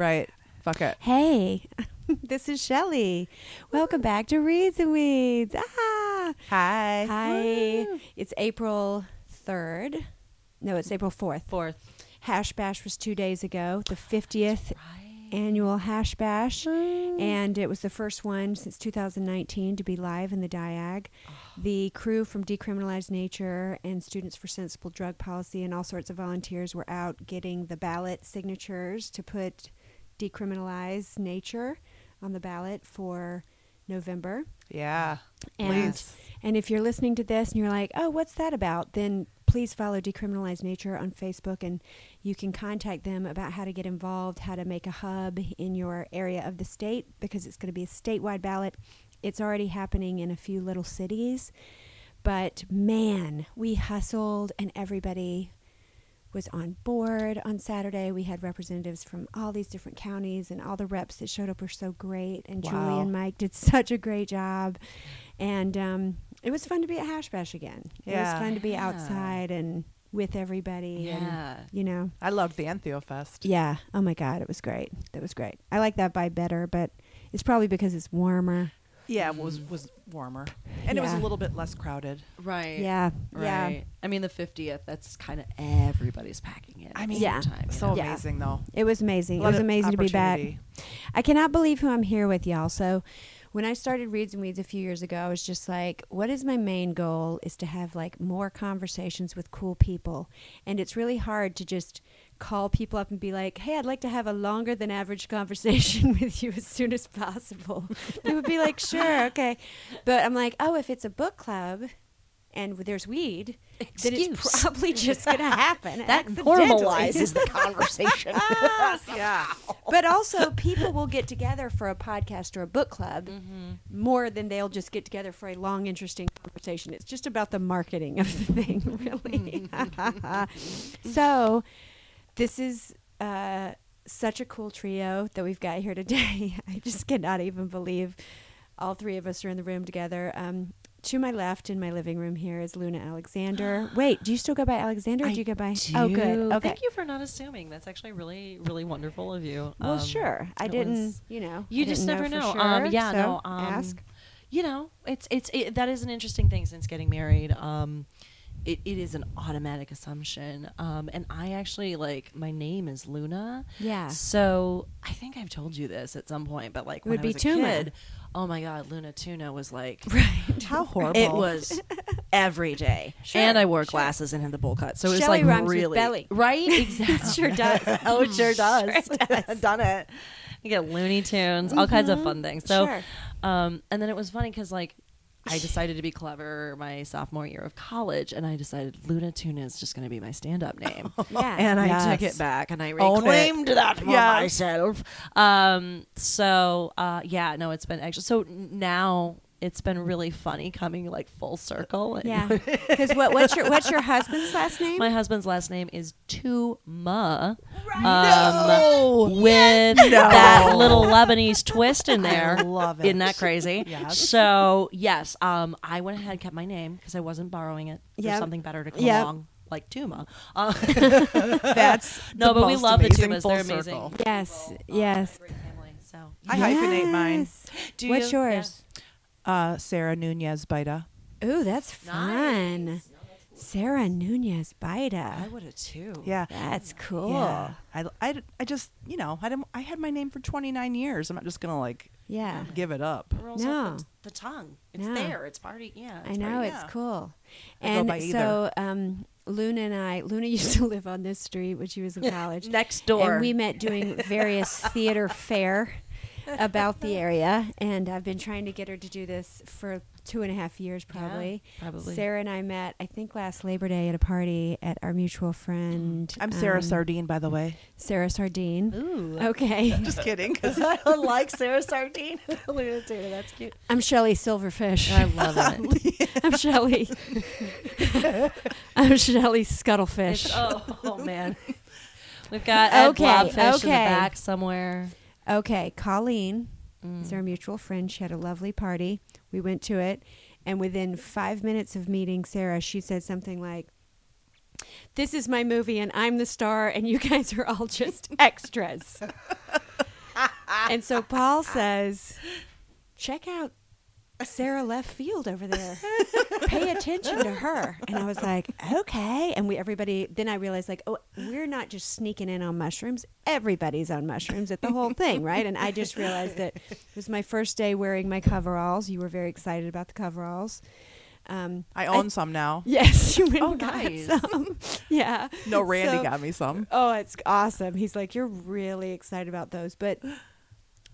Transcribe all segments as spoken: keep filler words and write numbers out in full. Right. Fuck it. Hey, this is Shelly. Welcome back to Reads and Weeds. Ah. Hi. Hi. Woo. It's April third. No, it's April fourth. fourth. Hash Bash was two days ago, the fiftieth right. annual Hash Bash. Mm. And it was the first one since two thousand nineteen to be live in the Diag. Oh. The crew from Decriminalized Nature and Students for Sensible Drug Policy and all sorts of volunteers were out getting the ballot signatures to put Decriminalized Nature on the ballot for November. Yeah. And, please. And if you're listening to this and you're like, oh, what's that about? Then please follow Decriminalized Nature on Facebook, and you can contact them about how to get involved, how to make a hub in your area of the state, because it's going to be a statewide ballot. It's already happening in a few little cities, but man, we hustled and everybody was on board on Saturday. We had representatives from all these different counties, and all the reps that showed up were so great. And wow. Julie and Mike did such a great job. And um, it was fun to be at Hash Bash again. It yeah. was fun to be yeah. outside and with everybody. Yeah. And, you know. I loved the Antheo Fest. Yeah. Oh, my God. It was great. That was great. I like that vibe better, but it's probably because it's warmer. Yeah, it was was warmer. And yeah. it was a little bit less crowded. Right. Yeah. Right. Yeah. I mean, the fiftieth, that's kind of everybody's packing it. I mean, yeah. time, so know? amazing, yeah. though. It was amazing. It was amazing to be back. I cannot believe who I'm here with, y'all. So when I started Reads and Weeds a few years ago, I was just like, what is my main goal is to have like more conversations with cool people. And it's really hard to just call people up and be like, hey, I'd like to have a longer than average conversation with you as soon as possible. They would be like, sure, okay. But I'm like, oh, if it's a book club and there's weed, Excuse. then it's probably just going to happen. That normalizes the conversation. yeah. But also people will get together for a podcast or a book club mm-hmm. more than they'll just get together for a long, interesting conversation. It's just about the marketing of the thing, really. So... This is uh, such a cool trio that we've got here today. I just cannot even believe all three of us are in the room together. Um, to my left in my living room here is Luna Alexander. Wait, do you still go by Alexander or I do you go by? Do. Oh, good. Okay. Thank you for not assuming. That's actually really, really wonderful of you. Well, um, sure. I didn't, was, you know. You I just never know. know. Sure, um, yeah, so no. Um, ask. You know, it's it's it, that is an interesting thing since getting married. Um It, it is an automatic assumption. Um, and I actually, like, my name is Luna. Yeah. So I think I've told you this at some point, but, like, it when would I was be a tuna. kid, oh, my God, Luna Tuna was, like, right. how horrible. It was every day. Sure, and I wore sure. glasses and had the bowl cut. So it was, Shelly like, rhymes really. With belly. Right? Exactly. It sure does. Oh, it sure does. Sure does. Done it. You get Looney Tunes, mm-hmm. all kinds of fun things. So, sure. um, and then it was funny because, like, I decided to be clever my sophomore year of college, and I decided Luna Tuna is just going to be my stand-up name. yeah. And I yes. took it back, and I reclaimed it. that for yes. myself. Um, so, uh, yeah, no, it's been actually... So now... It's been really funny coming like full circle. Yeah, because what, what's your what's your husband's last name? My husband's last name is Tuma, right. um, no. with no. that little Lebanese twist in there. I love it. Isn't that crazy? Yes. So yes, um, I went ahead and kept my name because I wasn't borrowing it. Yep. There's something better to come yep. along. Like Tuma. Uh, That's no, but we love the Tumas. They're amazing. Circle. Yes, people, yes. Um, family, so I yes. hyphenate mine. Do what's you? yours? Yeah. Uh, Sarah Nunez Baida. Ooh, that's fun. Nice. No, that's cool. Sarah Nunez Baida. I would have too. Yeah, that's cool. Yeah. I, I, I just you know I didn't, I had my name for twenty-nine years. I'm not just gonna like yeah give it up. It rolls no, off the, the tongue. It's no. there. It's already yeah. It's I know already, yeah. it's cool. I and so um, Luna and I. Luna used to live on this street when she was in college next door, and we met doing various theater fair. About the area, and I've been trying to get her to do this for two and a half years probably. Yeah, probably. Sarah and I met, I think, last Labor Day at a party at our mutual friend. I'm Sarah um, Sardine, by the way. Sarah Sardine. Ooh. Okay. Just kidding, because I don't like Sarah Sardine. That's cute. I'm Shelly Silverfish. I love it. I'm Shelly. I'm Shelly Scuttlefish. It's, oh, oh, man. We've got Ed okay, Blobfish okay. in the back somewhere. Okay, Colleen mm. is our mutual friend. She had a lovely party. We went to it, and within five minutes of meeting Sarah, she said something like, "This is my movie, and I'm the star, and you guys are all just extras." And so Paul says, check out Sarah left field over there. Pay attention to her. And I was like, okay. And we everybody then I realized like, oh, we're not just sneaking in on mushrooms. Everybody's on mushrooms at the whole thing, right? And I just realized that it was my first day wearing my coveralls. You were very excited about the coveralls. Um, I own I, some now. Yes, you went oh, and got nice. some. Yeah. No, Randy so, got me some. Oh, it's awesome. He's like, you're really excited about those. But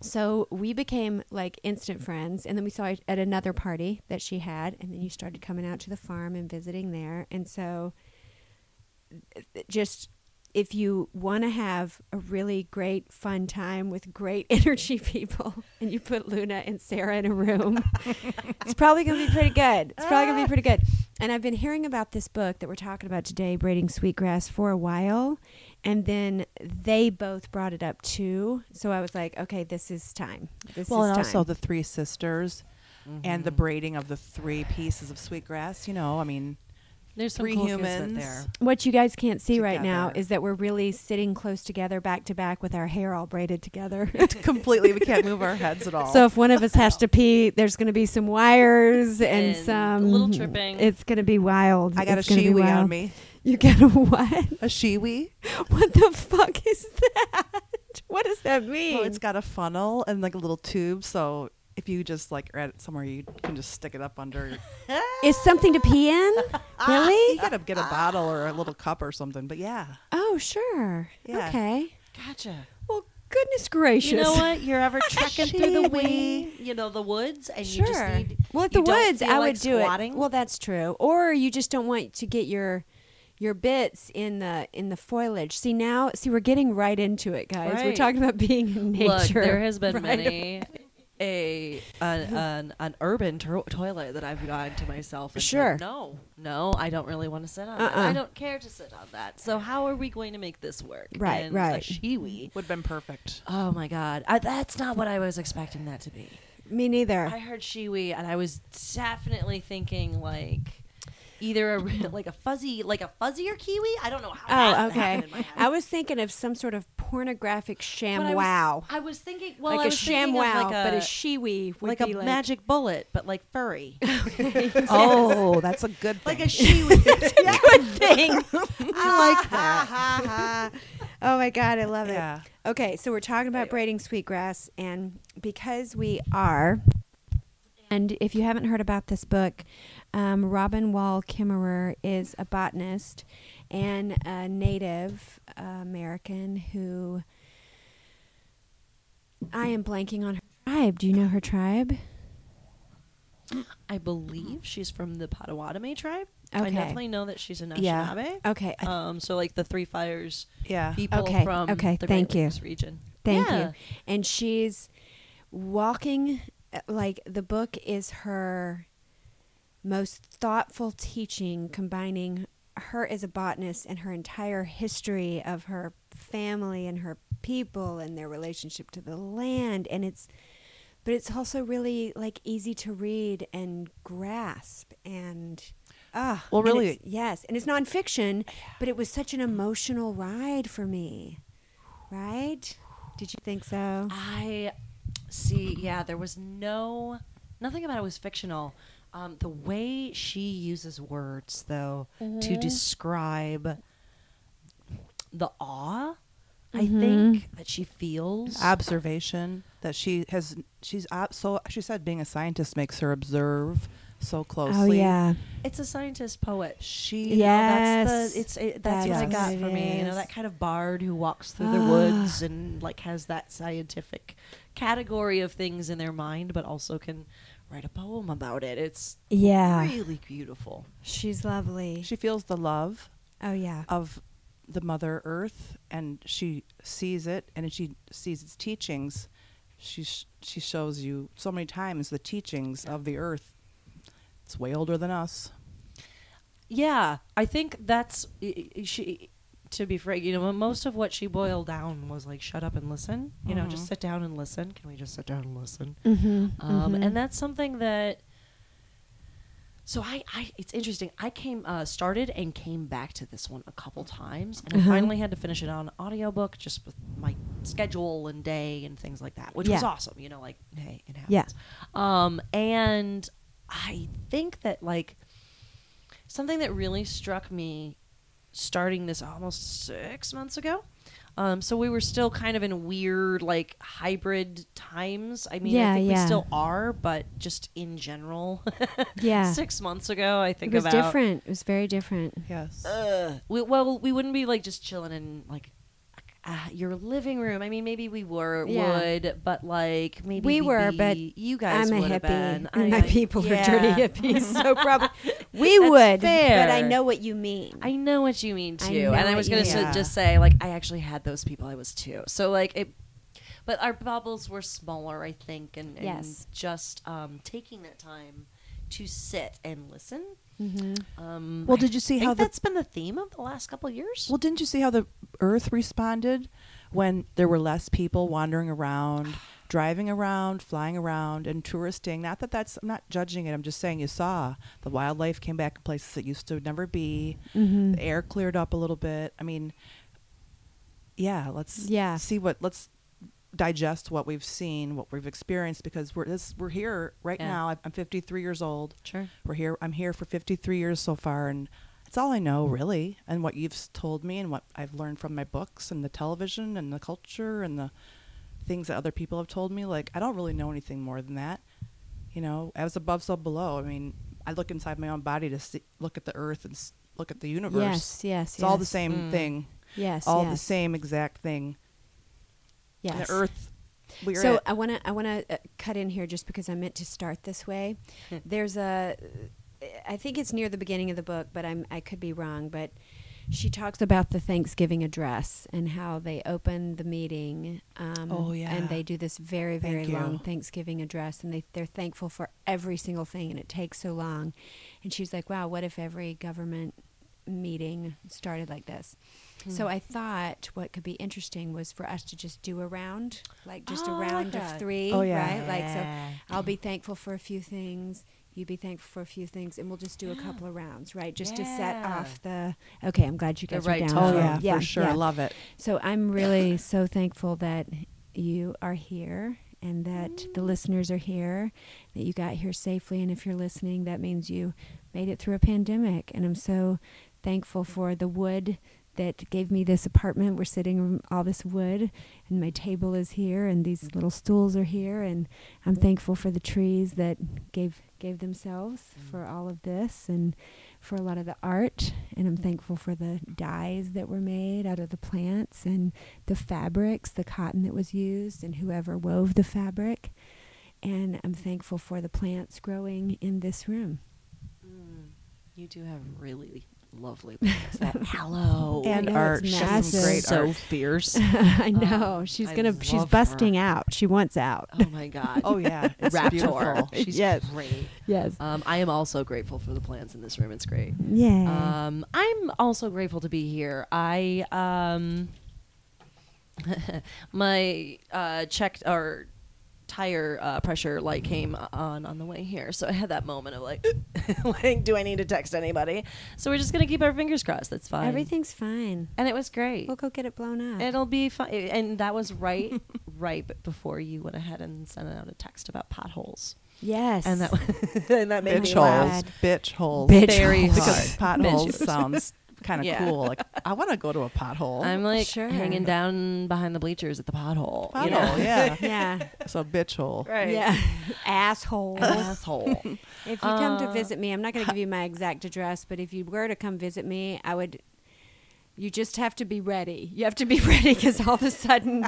so we became like instant friends, and then we saw her at another party that she had, and then you started coming out to the farm and visiting there. And so just if you want to have a really great fun time with great energy people, and you put Luna and Sarah in a room, it's probably going to be pretty good. It's probably going to be pretty good. And I've been hearing about this book that we're talking about today, Braiding Sweetgrass, for a while. And then they both brought it up too. So I was like, okay, this is time. This well, is and time. Also the three sisters mm-hmm. and the braiding of the three pieces of sweetgrass. You know, I mean, there's some three cool humans. There. What you guys can't see together. Right now is that we're really sitting close together, back to back, with our hair all braided together. Completely. We can't move our heads at all. So if one of us has to pee, there's going to be some wires and, and some. A little tripping. It's going to be wild. I got it's a shiwi on me. You got a what? A shiwi. What the fuck is that? What does that mean? Well, it's got a funnel and like a little tube, so if you just like are at somewhere, you can just stick it up under. Is something to pee in? Really? You gotta get a bottle or a little cup or something, but yeah. Oh, sure. Yeah. Okay. Gotcha. Well, goodness gracious. You know what? You're ever trekking through the wing, you know, the woods, and sure. you just need. Well, at the woods, I like would do squatting. It. Well, that's true. Or you just don't want to get your. Your bits in the in the foliage. See now, see we're getting right into it, guys. Right. We're talking about being in nature. Look, there has been right many a an, an an urban to- toilet that I've gotten to myself. And sure. Said, no, no, I don't really want to sit on uh-uh. that. I don't care to sit on that. So how are we going to make this work? Right, and right. A shiwi would have been perfect. Oh my God, I, that's not what I was expecting that to be. Me neither. I heard shiwi, and I was definitely thinking like. Either a like a fuzzy like a fuzzier kiwi. I don't know how. Oh, okay. In my head. I was thinking of some sort of pornographic sham I was, wow. I was thinking, well, like I was a sham wow, like but a shiwi would like be a like magic bullet, but like furry. Oh, that's a good thing. Like a shiwi. That's a yeah. good thing. I like that. Oh my God, I love yeah. it. Okay, so we're talking about braiding sweetgrass, and because we are, and if you haven't heard about this book. Um, Robin Wall Kimmerer is a botanist and a Native uh, American who I am blanking on her tribe. Do you know her tribe? I believe she's from the Potawatomi tribe. Okay. I definitely know that she's a Nishinaabe. Yeah. Okay. Um, so like the Three Fires yeah. people okay. from okay. the Thank Great you. Lakes region. Thank yeah. you. And she's walking, like the book is her... most thoughtful teaching, combining her as a botanist and her entire history of her family and her people and their relationship to the land. And it's, but it's also really like easy to read and grasp and, ah, uh, well, really, and yes. And it's nonfiction, but it was such an emotional ride for me. Right? Did you think so? I see. Yeah. There was no, nothing about it was fictional. Um, the way she uses words, though, mm-hmm. to describe the awe, mm-hmm. I think, that she feels. Observation that she has, she's, ob- so she said being a scientist makes her observe so closely. Oh, yeah. It's a scientist poet. She, yes. You know, that's the, it's, it, that's that what I got it for is. Me. You know, that kind of bard who walks through ah. the woods and, like, has that scientific category of things in their mind, but also can... write a poem about it. It's yeah, really beautiful. She's lovely. She feels the love oh yeah of the Mother Earth, and she sees it, and she sees its teachings. She sh- she shows you so many times the teachings yeah. of the earth. It's way older than us. Yeah, I think that's I- I- she. To be frank, you know, most of what she boiled down was like, shut up and listen. You mm-hmm. know, just sit down and listen. Can we just sit down and listen? Mm-hmm. Um, mm-hmm. And that's something that So I, I it's interesting. I came uh, started and came back to this one a couple times, and uh-huh. I finally had to finish it on audiobook just with my schedule and day and things like that, which yeah. was awesome. You know, like, hey, it happens. Yeah. Um, and I think that, like, something that really struck me starting this almost six months ago. Um, so we were still kind of in weird, like, hybrid times. I mean, yeah, I think yeah. we still are, but just in general. yeah. Six months ago, I think about. It was about, different. It was very different. Yes. Uh, we, well, we wouldn't be, like, just chilling in, like, uh, your living room. I mean, maybe we were, yeah. would, but, like, maybe we were, be, but you guys I'm would a hippie. Have been. And my I, people yeah. are dirty hippies, so probably. We That's would, fair. But I know what you mean. I know what you mean too, I and I was going to yeah. just say, like, I actually had those people. I was too, so like it. But our bubbles were smaller, I think, and, and yes. just um, taking that time to sit and listen. Mm-hmm. Um, well, did you see I how think the, that's been the theme of the last couple of years? Well, didn't you see how the Earth responded when there were less people wandering around? Driving around, flying around, and touristing. Not that that's, I'm not judging it. I'm just saying you saw the wildlife came back in places that used to never be. Mm-hmm. The air cleared up a little bit. I mean, yeah, let's yeah. see what, let's digest what we've seen, what we've experienced, because we're this, we're here right yeah. now. I'm fifty-three years old. Sure. We're here. I'm here for fifty-three years so far, and it's all I know, really, and what you've told me and what I've learned from my books and the television and the culture and the things that other people have told me. Like, I don't really know anything more than that, you know. I was above, so below. I mean, I look inside my own body to see, look at the earth and s- look at the universe. Yes, yes, it's yes. all the same mm. thing. Yes, all yes. the same exact thing. Yes, and the earth. We're so at. I want to I want to uh, cut in here just because I meant to start this way. There's a, I think it's near the beginning of the book, but I'm I could be wrong, but. She talks about the Thanksgiving address and how they open the meeting. Um, oh, yeah. And they do this very, very Thank long you. Thanksgiving address, and they, they're thankful for every single thing, and it takes so long. And she's like, wow, what if every government meeting started like this? Hmm. So I thought what could be interesting was for us to just do a round, like just oh, a round like of three, oh, yeah. right? Yeah. Like, so I'll be thankful for a few things. You be thankful for a few things, and we'll just do yeah. a couple of rounds, right? Just yeah. to set off the. Okay, I'm glad you guys the right are down. Oh yeah, yeah, for sure. Yeah. I love it. So I'm really so thankful that you are here, and that mm. the listeners are here, that you got here safely. And if you're listening, that means you made it through a pandemic. And I'm so thankful for the wood that gave me this apartment. We're sitting in all this wood, and my table is here, and these little stools are here, and I'm thankful for the trees that gave gave themselves mm. for all of this, and for a lot of the art, and I'm thankful for the dyes that were made out of the plants, and the fabrics, the cotton that was used, and whoever wove the fabric, and I'm thankful for the plants growing in this room. Mm. You do have really lovely plants. That aloe and art, she's great, so art. Fierce. I know, um, she's gonna, I she's busting her. Out. She wants out. Oh my god. Oh yeah, it's Raptor. She's yes. great. Yes. Um, I am also grateful for the plants in this room. It's great. Yeah. Um, I'm also grateful to be here. I um, my uh checked or. tire uh, pressure light came on on the way here, so I had that moment of like, like, do I need to text anybody? So we're just gonna keep our fingers crossed. That's fine. Everything's fine, and it was great. We'll go get it blown up. It'll be fine. And that was right, right before you went ahead and sent out a text about potholes. Yes, and that and that made bitch me laugh. Bitch holes, bitch very holes, very because potholes sounds. Kind of yeah. cool. Like, I want to go to a pothole. I'm like sure. hanging down behind the bleachers at the pothole. Pothole, you know? yeah, yeah. So bitch hole, right? Yeah, asshole, asshole. If you uh, come to visit me, I'm not going to give you my exact address, but if you were to come visit me, I would. You just have to be ready. You have to be ready because all of a sudden.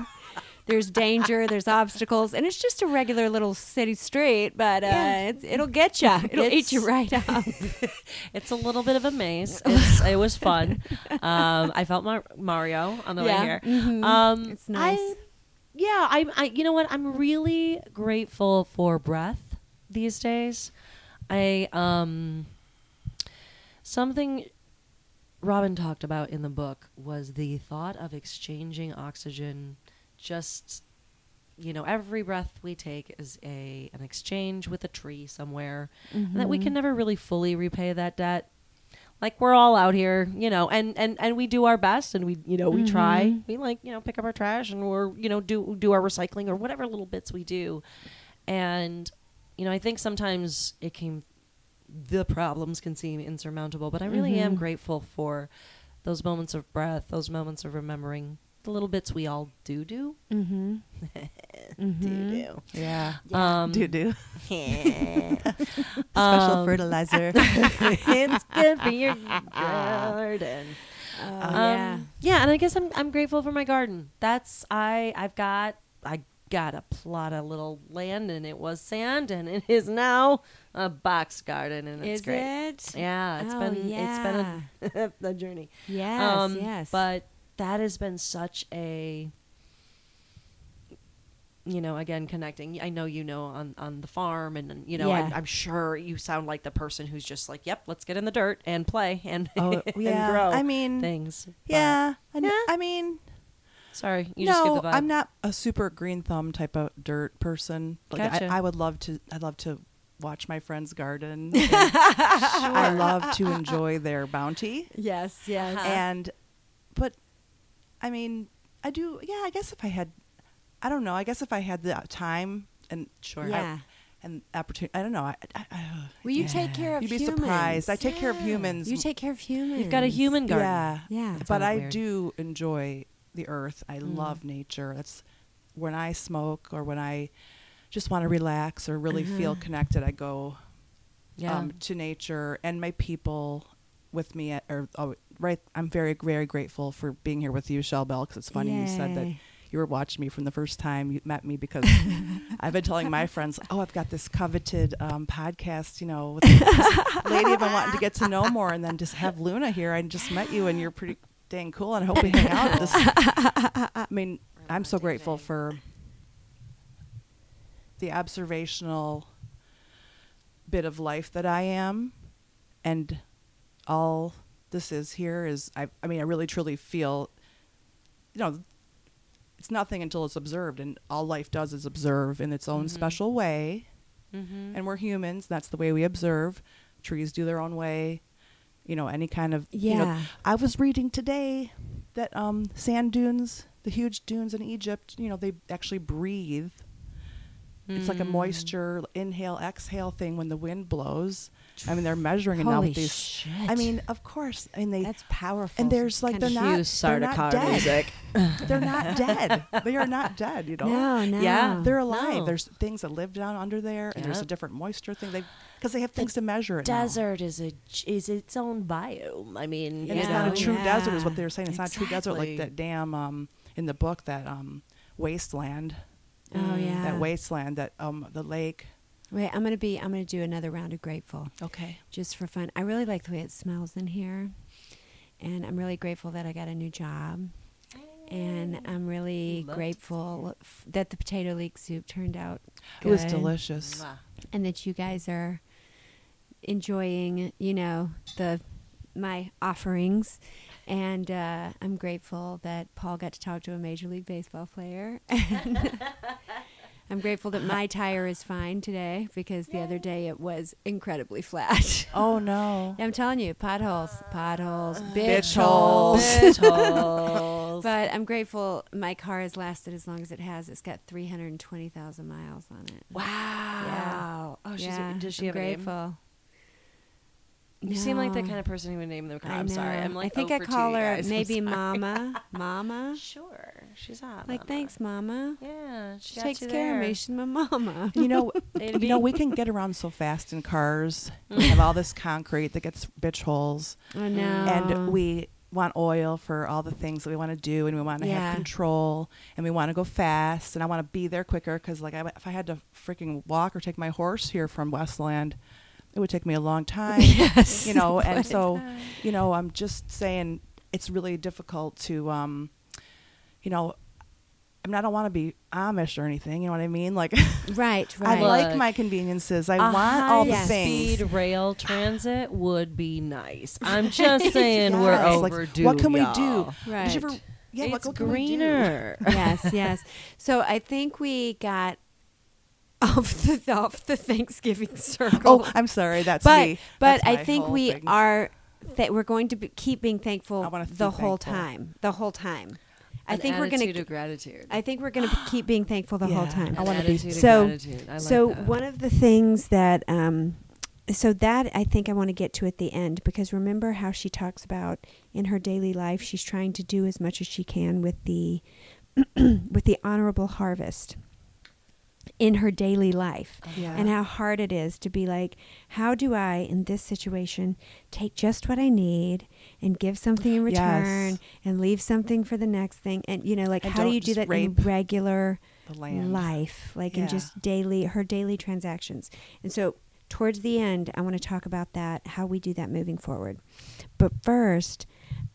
There's danger, there's obstacles, and it's just a regular little city street, but uh, yeah. it's, it'll get you. It'll it's, eat you right up. It's a little bit of a maze. It's, it was fun. Um, I felt Mar- Mario on the yeah. way here. Mm-hmm. Um, it's nice. I, yeah, I, I. You know what? I'm really grateful for breath these days. I um, something Robin talked about in the book was the thought of exchanging oxygen just you know, every breath we take is a an exchange with a tree somewhere, mm-hmm. and that we can never really fully repay that debt. Like, we're all out here, you know, and, and, and we do our best, and we, you know, we mm-hmm. try. We, like, you know, pick up our trash, and we're, you know, do do our recycling or whatever little bits we do. And, you know, I think sometimes it can, the problems can seem insurmountable, but I really mm-hmm. am grateful for those moments of breath, those moments of remembering the little bits we all do do. Mm-hmm. mm-hmm. Do do. Yeah. yeah. Um, do do. Special fertilizer. It's good for your garden. Oh, um, yeah. Yeah, and I guess I'm I'm grateful for my garden. That's I I've got I got a plot of little land, and it was sand, and it is now a box garden, and it's is great. It? Yeah, it's oh, been yeah. it's been a, a journey. Yes, um, yes. But that has been such a, you know, again, connecting. I know, you know, on, on the farm, and, and you know, yeah. I'm, I'm sure you sound like the person who's just like, yep, let's get in the dirt and play and, oh, yeah. and grow I mean, things. Yeah. But, I, yeah. I mean, sorry, you no, just give the vibe. I'm not a super green thumb type of dirt person. Like, gotcha. I, I would love to, I'd love to watch my friend's garden. Sure. I love to enjoy their bounty. Yes, yes. Uh-huh. And, but, I mean, I do. Yeah, I guess if I had, I don't know. I guess if I had the time and sure, yeah, I, and opportunity. I don't know. I, I, I, well, you yeah. take care of. You'd be humans. Surprised. I take yeah. care of humans. You take care of humans. You've got a human garden. Yeah, yeah. That's but I weird. Do enjoy the earth. I mm. love nature. That's when I smoke or when I just want to relax or really uh-huh. feel connected. I go yeah. um, to nature and my people with me at, or. Oh, right, I'm very, very grateful for being here with you, Shellbell, because it's funny Yay. You said that you were watching me from the first time you met me, because I've been telling my friends, oh, I've got this coveted um, podcast, you know, with this lady I've been wanting to get to know more, and then just have Luna here. I just met you, and you're pretty dang cool, and I hope we hang out. This, I mean, I'm so grateful for the observational bit of life that I am, and all... this is here is I, I mean I really truly feel, you know, it's nothing until it's observed, and all life does is observe in its own mm-hmm. special way mm-hmm. and we're humans, that's the way we observe. Trees do their own way, you know, any kind of yeah. you know, I was reading today that um sand dunes, the huge dunes in Egypt, you know, they actually breathe. It's like a moisture inhale, exhale thing when the wind blows. I mean, they're measuring Holy it now with these. Shit. I mean, of course. I mean, they. That's powerful. And there's like they're not, they're not dead. Music. They're not dead. They are not dead. You know. No, no. Yeah, they're alive. No. There's things that live down under there, and yep. there's a different moisture thing. They because they have things the to measure. It desert now. Is a is its own biome. I mean, and it's know? Not a true yeah. desert, is what they were saying. It's exactly. not a true desert like that damn um in the book that um wasteland. Oh yeah, that wasteland, that um, the lake. Wait, I'm gonna be. I'm gonna do another round of grateful. Okay, just for fun. I really like the way it smells in here, and I'm really grateful that I got a new job, and I'm really Loved. Grateful f- that the potato leek soup turned out. Good. It was delicious, and that you guys are enjoying, you know, the my offerings. And uh, I'm grateful that Paul got to talk to a Major League Baseball player. I'm grateful that my tire is fine today, because the Yay. Other day it was incredibly flat. Oh, no. I'm telling you, potholes, potholes, bitch holes. Bitch holes. But I'm grateful my car has lasted as long as it has. It's got three hundred twenty thousand miles on it. Wow. Yeah. Oh, she's yeah. does she I'm have grateful. A name? You no. seem like the kind of person who would name their car. I'm sorry. I'm like, I think I call her maybe Mama. Mama. Sure. She's hot. Like, mama. Thanks, Mama. Yeah. She, she takes care there. Of me. She's my mama. You know, you know, we can get around so fast in cars. We have all this concrete that gets bitch holes. I know. And we want oil for all the things that we want to do, and we want to yeah. have control, and we want to go fast, and I want to be there quicker, because like I, if I had to freaking walk or take my horse here from Westland, it would take me a long time, yes. you know, and so, you know, I'm just saying it's really difficult to, um, you know, I mean, I don't want to be Amish or anything, you know what I mean? Like, right, right. I like my conveniences. I uh-huh, want all yes. the things. Speed rail transit would be nice. I'm just saying yes. we're overdue. Like, what can y'all. We do? Right. Yeah, it's what greener. Can we do? Yes, yes. So I think we got off the off the Thanksgiving circle. Oh, I'm sorry. That's but, me. But that's I think we thing. are that we're going to be, keep being thankful the thankful. whole time. The whole time. I think, gonna, I think we're going to gratitude. I think we're going to keep being thankful the yeah, whole time. I want to be so. Gratitude. I like so that. One of the things that, um, so that I think I want to get to at the end, because remember how she talks about in her daily life she's trying to do as much as she can with the, with the honorable harvest, in her daily life, yeah. and how hard it is to be like, how do I in this situation take just what I need and give something in return yes. and leave something for the next thing, and you know, like, and how do you do that in regular life, like yeah. in just daily her daily transactions. And so towards the end I want to talk about that, how we do that moving forward. But first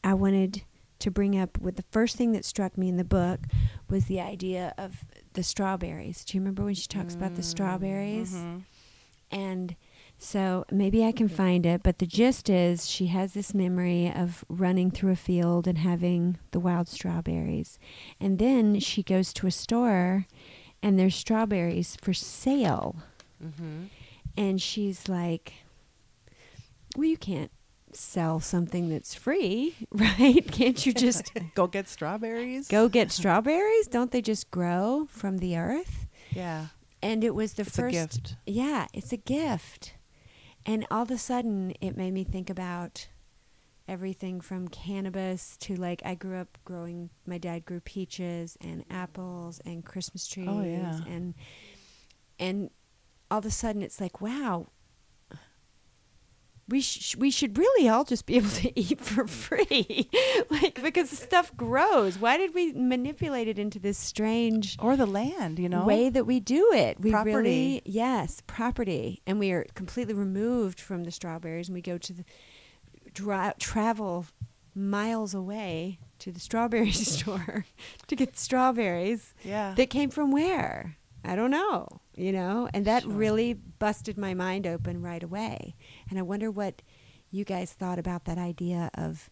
I wanted to bring up with the first thing that struck me in the book was the idea of the strawberries. Do you remember when she talks mm. about the strawberries? Mm-hmm. And so maybe I can find it, but the gist is she has this memory of running through a field and having the wild strawberries. And then she goes to a store and there's strawberries for sale. Mm-hmm. And she's like, well, you can't sell something that's free, right? Can't you just go get strawberries? Go get strawberries? Don't they just grow from the earth? Yeah. And it was the it's first a gift. Yeah, it's a gift. And all of a sudden it made me think about everything from cannabis to, like, I grew up growing, my dad grew peaches and apples and Christmas trees. Oh, yeah. and and all of a sudden it's like, wow, We sh- we should really all just be able to eat for free, like, because stuff grows. Why did we manipulate it into this strange or the land, you know, way that we do it? We property. really, yes, property, and we are completely removed from the strawberries, and we go to the dra- travel miles away to the strawberry store to get strawberries. Yeah, that came from where? I don't know, you know, and that sure. really busted my mind open right away. And I wonder what you guys thought about that idea of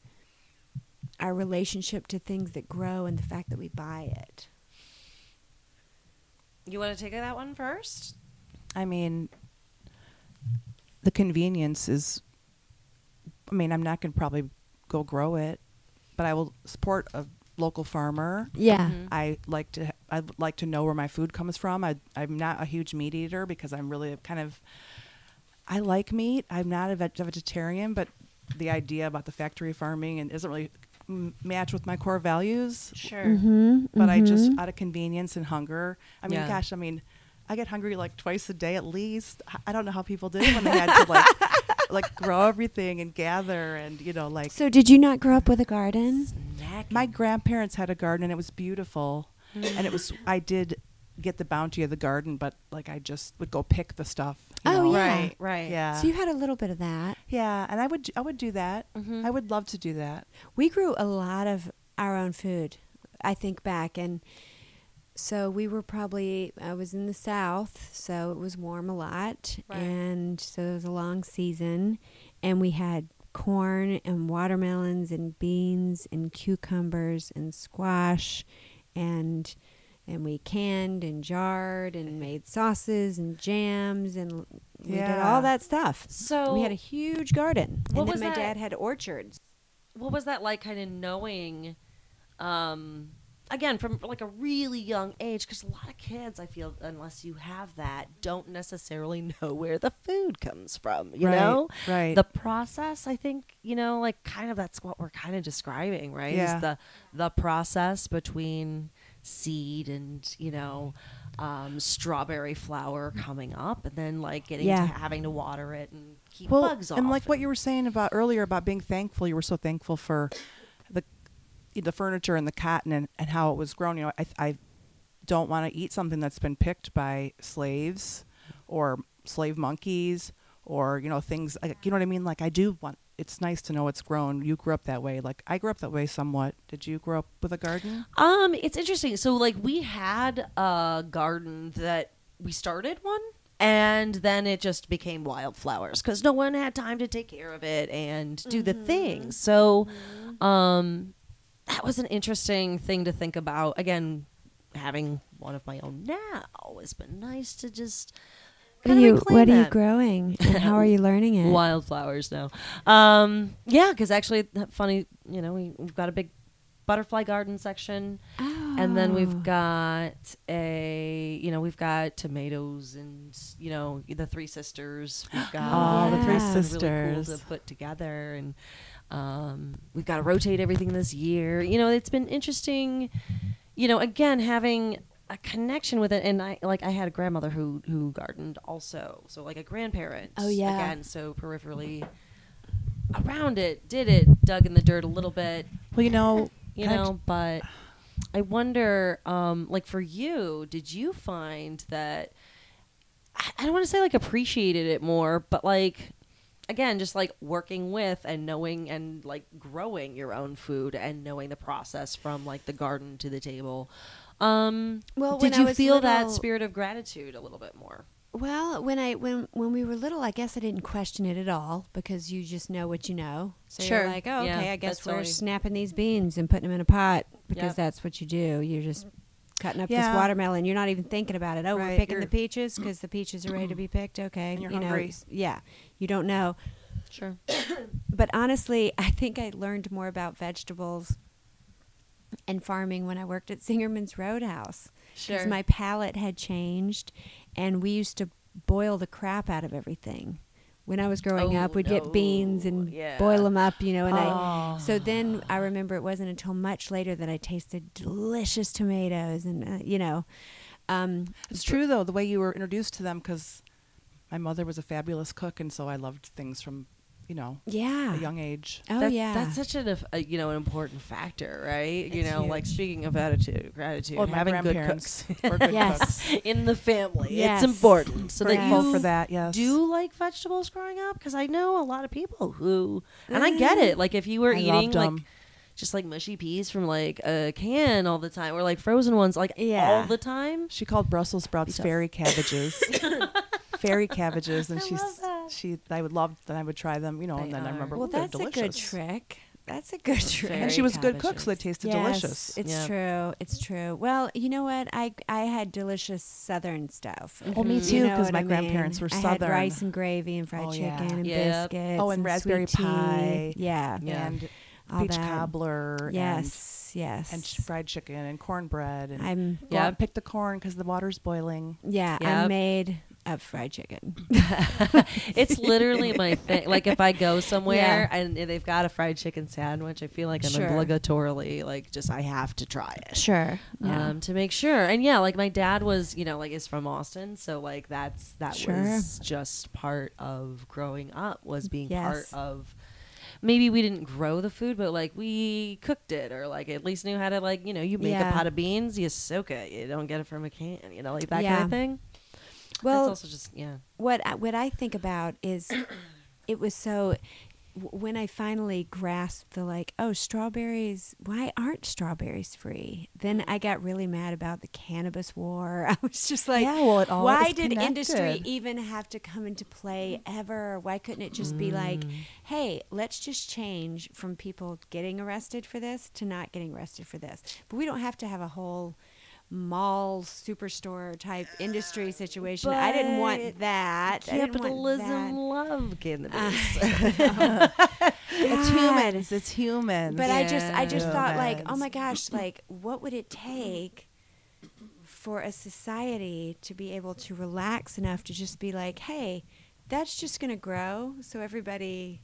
our relationship to things that grow and the fact that we buy it. You want to take that one first? I mean, the convenience is, I mean, I'm not going to probably go grow it, but I will support a local farmer. Yeah. Mm-hmm. I like to, I'd like to know where my food comes from. I, I'm not a huge meat eater because I'm really kind of, I like meat. I'm not a veg- vegetarian, but the idea about the factory farming and doesn't really m- match with my core values. Sure. Mm-hmm, but mm-hmm. I just, out of convenience and hunger, I mean, yeah. gosh, I mean, I get hungry like twice a day at least. I don't know how people did when they had to like, like grow everything and gather and, you know, like. So did you not grow up with a garden? Snacking. My grandparents had a garden and it was beautiful. And it was, I did get the bounty of the garden, but like I just would go pick the stuff. You oh know? Yeah, right, right. Yeah. So you had a little bit of that. Yeah, and I would, I would do that. Mm-hmm. I would love to do that. We grew a lot of our own food, I think back, and so we were probably, I was in the South, so it was warm a lot, right. and so it was a long season, and we had corn and watermelons and beans and cucumbers and squash. And and we canned and jarred and made sauces and jams and we yeah. did all that stuff. So we had a huge garden. And then my that? dad had orchards. What was that like, kind of knowing, um, again, from like a really young age? Because a lot of kids, I feel, unless you have that, don't necessarily know where the food comes from, you right, know? Right. The process, I think, you know, like kind of that's what we're kind of describing, right? Yeah. Is the, the process between seed and, you know, um, strawberry flower coming up and then like getting yeah. to having to water it and keep well, bugs off. And like and what you were saying about earlier about being thankful, you were so thankful for the the furniture and the cotton and, and how it was grown. You know, I, I don't want to eat something that's been picked by slaves or slave monkeys or, you know, things like, you know what I mean? Like I do want, it's nice to know it's grown. You grew up that way. Like I grew up that way somewhat. Did you grow up with a garden? Um, it's interesting. So like we had a garden that we started one and then it just became wildflowers because no one had time to take care of it and do mm-hmm. the thing. So, um, that was an interesting thing to think about. Again, having one of my own now has been nice to just kind of reclaim. What are you growing? And how are you learning it? Wildflowers now. Um, yeah, because actually, funny, you know, we, we've got a big butterfly garden section. Oh. And then we've got a, you know, we've got tomatoes and, you know, the three sisters. We've got all oh, yeah. the three sisters. Really cool to put together. And um, we've got to rotate everything this year. You know, it's been interesting, you know, again, having a connection with it. And I, like, I had a grandmother who, who gardened also. So like a grandparent. Oh, yeah. Again, so peripherally around it, did it, dug in the dirt a little bit. Well, you know. You Can know, I j- but I wonder, um, like for you, did you find that, I, I don't want to say like appreciated it more, but like, again, just like working with and knowing and like growing your own food and knowing the process from like the garden to the table. Um, well, did you feel little, that spirit of gratitude a little bit more? Well, when I when when we were little, I guess I didn't question it at all because you just know what you know. So sure. You're like, oh, yeah, okay, I guess we're snapping these beans and putting them in a pot because yep. that's what you do. You're just cutting up yeah. this watermelon. You're not even thinking about it. Oh, right. We're picking you're the peaches because the peaches are ready to be picked. Okay. And you're you hungry. Know, yeah. You don't know. Sure. But honestly, I think I learned more about vegetables and farming when I worked at Singerman's Roadhouse. Sure. Because my palate had changed. And we used to boil the crap out of everything. When I was growing oh, up, we'd no. get beans and yeah. boil them up, you know. And oh. I so then I remember it wasn't until much later that I tasted delicious tomatoes, and uh, you know, um, it's true though the way you were introduced to them because my mother was a fabulous cook, and so I loved things from, you know, yeah, a young age. Oh that, yeah, that's such an uh, you know an important factor, right? It's you know, huge. Like speaking of attitude, gratitude, oh, having good cooks, or good yes. cooks in the family, yes. it's important. So that you for that, yes. do like vegetables growing up, because I know a lot of people who, and mm. I get it. Like if you were I eating like just like mushy peas from like a can all the time, or like frozen ones, like yeah. all the time. She called Brussels sprouts fairy cabbages. Fairy cabbages, and she's she. I would love that. I would try them, you know. They and then are. I remember, well, oh, that's delicious. A good trick. That's a good Fairy trick. And she was cabbages. Good cook, so they tasted yes, delicious. It's yep. true. It's true. Well, you know what? I I had delicious Southern stuff. Well, mm-hmm. me too, because you know my I grandparents mean? Were Southern. I had rice and gravy and fried oh, chicken yeah. and yep. biscuits. Oh, and, and raspberry pie. Yeah. yeah, and all peach that. Cobbler. Yes, and, yes. And sh- fried chicken and cornbread. And I'm go yep. out and pick the corn because the water's boiling. Yeah, I made. Of fried chicken. It's literally my thing. Like if I go somewhere yeah. and they've got a fried chicken sandwich, I feel like I'm sure. obligatorily like just I have to try it. Sure. Yeah. Um, to make sure. And yeah, like my dad was, you know, like is from Austin, so like that's that sure. was just part of growing up was being yes. part of maybe we didn't grow the food, but like we cooked it or like at least knew how to like, you know, you make yeah. a pot of beans, you soak it, you don't get it from a can, you know, like that yeah. kind of thing. Well, it's also just, yeah. what I, what I think about is it was so w- when I finally grasped the like, oh, strawberries, why aren't strawberries free? Then I got really mad about the cannabis war. I was just like, yeah, well, it all why did connected. Industry even have to come into play ever? Why couldn't it just mm. be like, hey, let's just change from people getting arrested for this to not getting arrested for this. But we don't have to have a whole mall superstore type industry situation. But I didn't want that. Capitalism that. Love cannabis. Uh, oh. It's humans. It's humans. But yeah. I just I just humans. Thought like, oh my gosh, like what would it take for a society to be able to relax enough to just be like, hey, that's just gonna grow. So everybody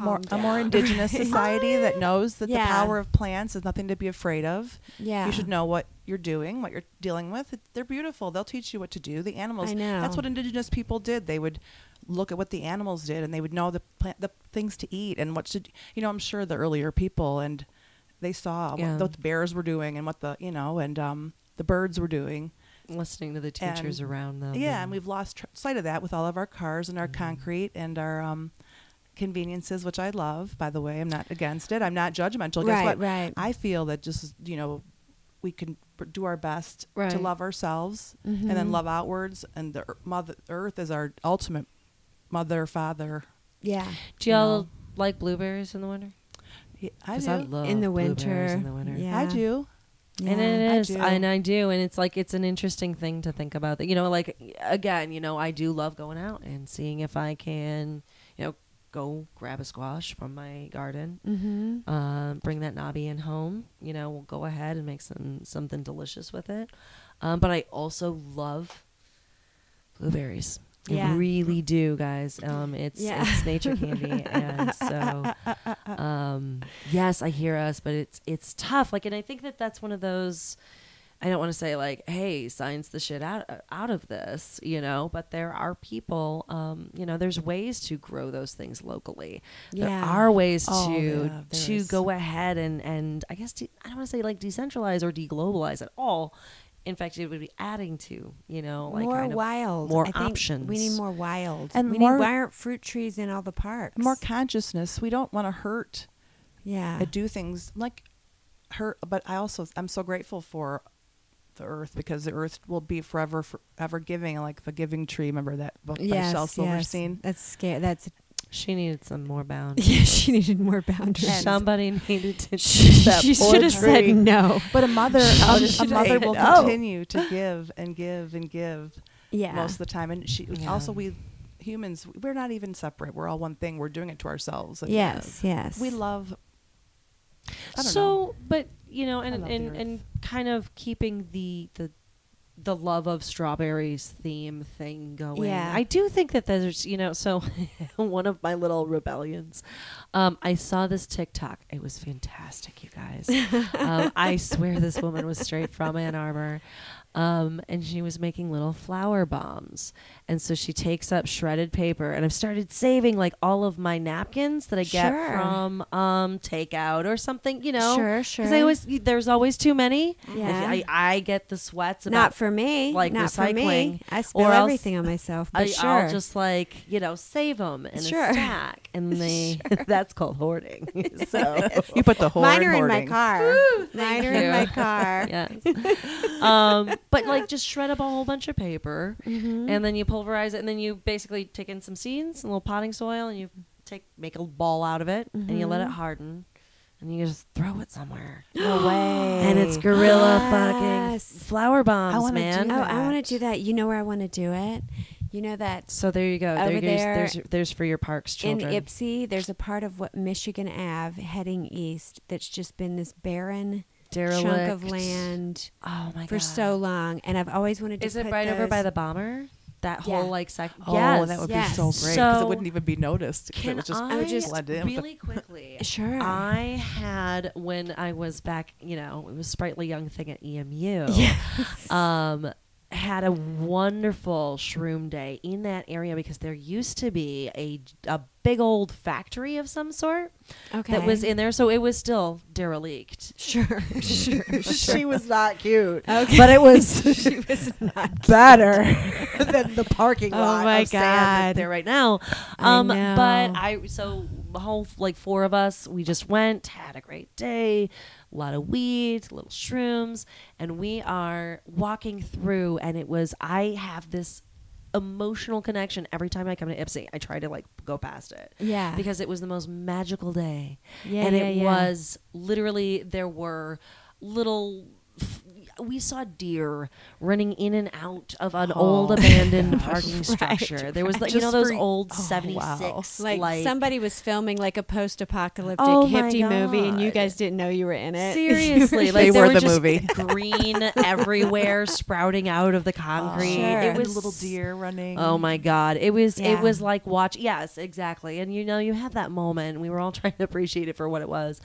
More, a more indigenous society that knows that yeah. the power of plants is nothing to be afraid of. Yeah. You should know what you're doing, what you're dealing with. It, they're beautiful. They'll teach you what to do. The animals. I know. That's what indigenous people did. They would look at what the animals did, and they would know the plant, the things to eat and what should, you know, I'm sure the earlier people, and they saw yeah. what, what the bears were doing and what the, you know, and um, the birds were doing. Listening to the teachers and, around them. Yeah, and, and we've lost tr- sight of that with all of our cars and our mm-hmm. concrete and our... Um, conveniences, which I love, by the way. I'm not against it. I'm not judgmental. Guess right, what? Right. I feel that just, you know, we can do our best right. to love ourselves mm-hmm. and then love outwards. And the er- mother earth is our ultimate mother, father. Yeah. Do y'all you know. Like blueberries in the winter? Yeah, I do. I love in the winter. In the winter. Yeah. I do. Yeah. And it is, I and I do, and it's like it's an interesting thing to think about. That, you know, like again, you know, I do love going out and seeing if I can, you know, go grab a squash from my garden, mm-hmm. uh, bring that knobby in home. You know, we'll go ahead and make some something delicious with it. Um, but I also love blueberries. Yeah. Really do, guys. Um, it's yeah. it's nature candy, and so um, yes, I hear us, but it's it's tough. Like, and I think that that's one of those. I don't want to say like, hey, science the shit out out of this, you know. But there are people, um, you know, there's ways to grow those things locally. Yeah. There are ways oh, to yeah, to is. go ahead and and I guess de- I don't want to say like decentralize or deglobalize at all. In fact, it would be adding to, you know, like more kind of wild, more I options. We need more wild, and we more, need, why aren't fruit trees in all the parks? More consciousness. We don't want to hurt. Yeah, and do things like hurt. But I also, I'm so grateful for the earth, because the earth will be forever, forever giving. Like the Giving Tree. Remember that book yes, by Shel Silverstein? Yes. That's scary. That's. She needed some more boundaries. Yeah, she needed more boundaries. Somebody needed to. She, she should have said no. But a mother, a, a mother will no. continue to give and give and give. Yeah. Most of the time, and she yeah. also we humans, we're not even separate. We're all one thing. We're doing it to ourselves. And yes, you know, yes. We love. I don't so, know. But you know, and and, and kind of keeping the the. the love of strawberries theme thing going. Yeah. I do think that there's, you know, so one of my little rebellions, um, I saw this TikTok. It was fantastic, you guys. um, I swear this woman was straight from Ann Arbor. Um, and she was making little flower bombs. And so she takes up shredded paper, and I've started saving like all of my napkins that I get sure. from um, takeout or something, you know. Sure, sure. Because I always, there's always too many. Yeah. If I, I get the sweats about Not for me. Like Not recycling. For me. I spill everything on myself, but I, sure. I'll just like, you know, save them in sure. a stack. And they, sure. that's called hoarding. So you put the hoard Mine are hoarding. in my car. Ooh, Mine are you. in my car. Yes. Um, But like just shred up a whole bunch of paper, mm-hmm. and then you pulverize it, and then you basically take in some seeds and a little potting soil, and you take make a ball out of it, mm-hmm. and you let it harden, and you just throw it somewhere. No way! And it's gorilla yes. fucking flower bombs, I man. Oh, I want to do that. You know where I want to do it? You know that. So there you go. Over there, there there's, there's there's for your parks, children. In Ypsi, there's a part of what Michigan Avenue heading east that's just been this barren. Derelict. Chunk of land oh my for God. so long, and I've always wanted to. Is put it right those over by the bomber? That yeah. whole like second. Oh, yes, that would yes. be so great because so it wouldn't even be noticed. Can it was just I just really quickly? Sure. I had when I was back, you know, it was sprightly young thing at E M U. Yes. Um, had a wonderful shroom day in that area because there used to be a a big old factory of some sort okay. that was in there, so it was still derelict. Sure, sure. sure. She was not cute, okay. but it was she was not better than the parking lot. Oh my of God, sand there right now. Um, I know. But I so the whole like four of us, we just went, had a great day. A lot of weed, little shrooms, and we are walking through, and it was, I have this emotional connection every time I come to Ypsi. I try to like go past it. Yeah. Because it was the most magical day. Yeah. And yeah, it yeah. was literally, there were little, we saw deer running in and out of an oh, old abandoned parking right, structure. Right. There was like, Just you know, those old oh, seventy-six. Wow. Like, like somebody was filming like a post-apocalyptic oh hippie movie, and you guys didn't know you were in it. Seriously. like, they were the just movie. Green everywhere sprouting out of the concrete. Oh, sure. It was little deer running. Oh my God. It was, yeah. it was like watch. Yes, exactly. And you know, you have that moment. We were all trying to appreciate it for what it was.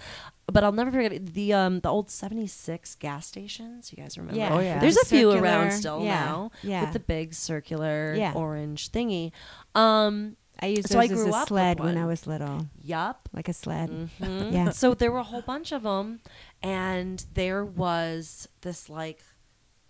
But I'll never forget it. the um the old seventy-six gas stations. You guys remember? Yeah. Oh, yeah. There's a circular, few around still yeah, now yeah. with the big circular yeah. orange thingy. Um, I used so those I grew as a up sled when I was little. Yup. Like a sled. Mm-hmm. yeah. So there were a whole bunch of them, and there was this like,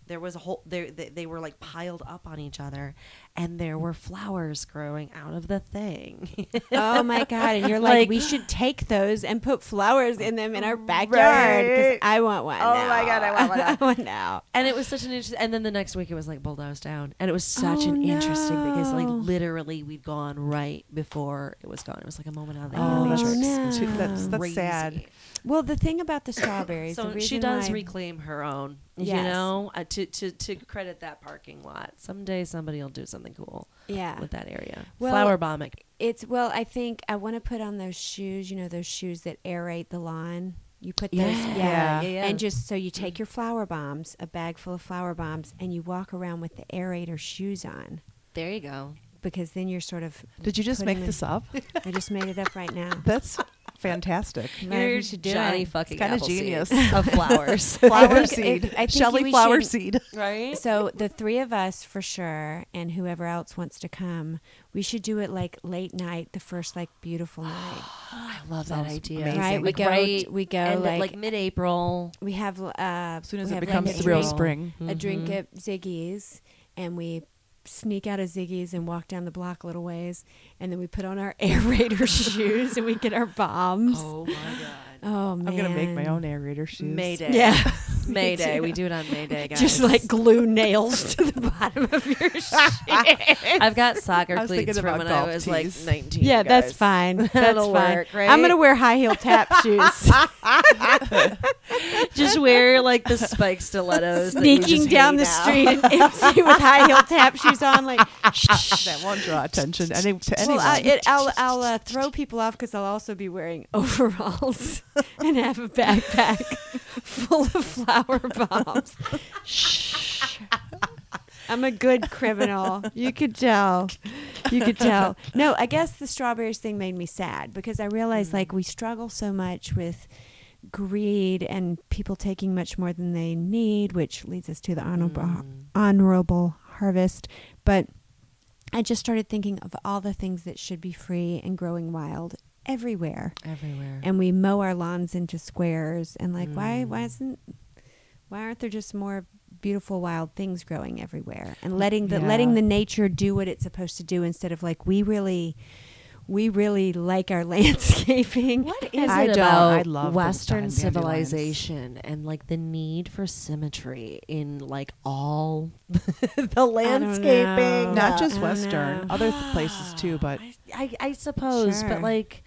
there was a whole, they, they were like piled up on each other. and there were flowers growing out of the thing. Oh, my God. And you're like, like, we should take those and put flowers in them in our backyard because right. I want one. Oh, now. my God. I want one now. I want now. And it was such an interesting. And then the next week it was like bulldozed down. And it was such oh, an no. interesting thing. Because like literally we'd gone right before it was gone. It was like a moment out of the oh, Matrix. No. That's, that's sad. Well, the thing about the strawberries. So the she does reclaim her own. Yes. You know, uh, to, to, to credit that parking lot. Someday somebody will do something cool yeah. with that area. Well, flower bombing. It's, well, I think I want to put on those shoes, you know, those shoes that aerate the lawn. You put yeah. those. Yeah. Yeah, yeah. And just so you take your flower bombs, a bag full of flower bombs, and you walk around with the aerator shoes on. There you go. Because then you're sort of. Did you just make this in, up? I just made it up right now. That's. Fantastic. You should do Johnny it. Fucking kind of genius of flowers. Flower seed. It, I think Shelley flower should, seed. Right? So the three of us for sure and whoever else wants to come, we should do it like late night, the first like beautiful night. I love that Sounds idea. Amazing. Right? We like go right, we go like, like mid-April. We have uh as soon as it becomes the real spring. Mm-hmm. A drink at Ziggy's and we sneak out of Ziggy's and walk down the block a little ways, and then we put on our aerator shoes and we get our bombs. Oh my God. Oh man. I'm gonna make my own aerator shoes. Mayday. Yeah. Mayday. We do it on Mayday, guys. Just like glue nails to the bottom of your shoes. I've got soccer cleats from when I was like nineteen. Yeah, guys. That's fine. That'll fine. Work, right? I'm gonna wear high heel tap shoes. Just wear like the spike stilettos. Sneaking down the out. Street in Ypsi with high heel tap shoes on, like that won't draw attention to anyone. Well, I, it, I'll I'll uh, throw people off because I'll also be wearing overalls and have a backpack full of flower bombs. Shh. I'm a good criminal. You could tell. You could tell. No, I guess the strawberries thing made me sad because I realized mm. like we struggle so much with greed and people taking much more than they need, which leads us to the honorable, mm. honorable harvest. But I just started thinking of all the things that should be free and growing wild everywhere. Everywhere. And we mow our lawns into squares and like mm. why why isn't why aren't there just more beautiful wild things growing everywhere and letting the yeah. letting the nature do what it's supposed to do instead of like we really We really like our landscaping. What is it I about I love Western civilization and like the need for symmetry in like all the landscaping? Not just Western, know. Other th- places too, but I, I, I suppose. Sure. But like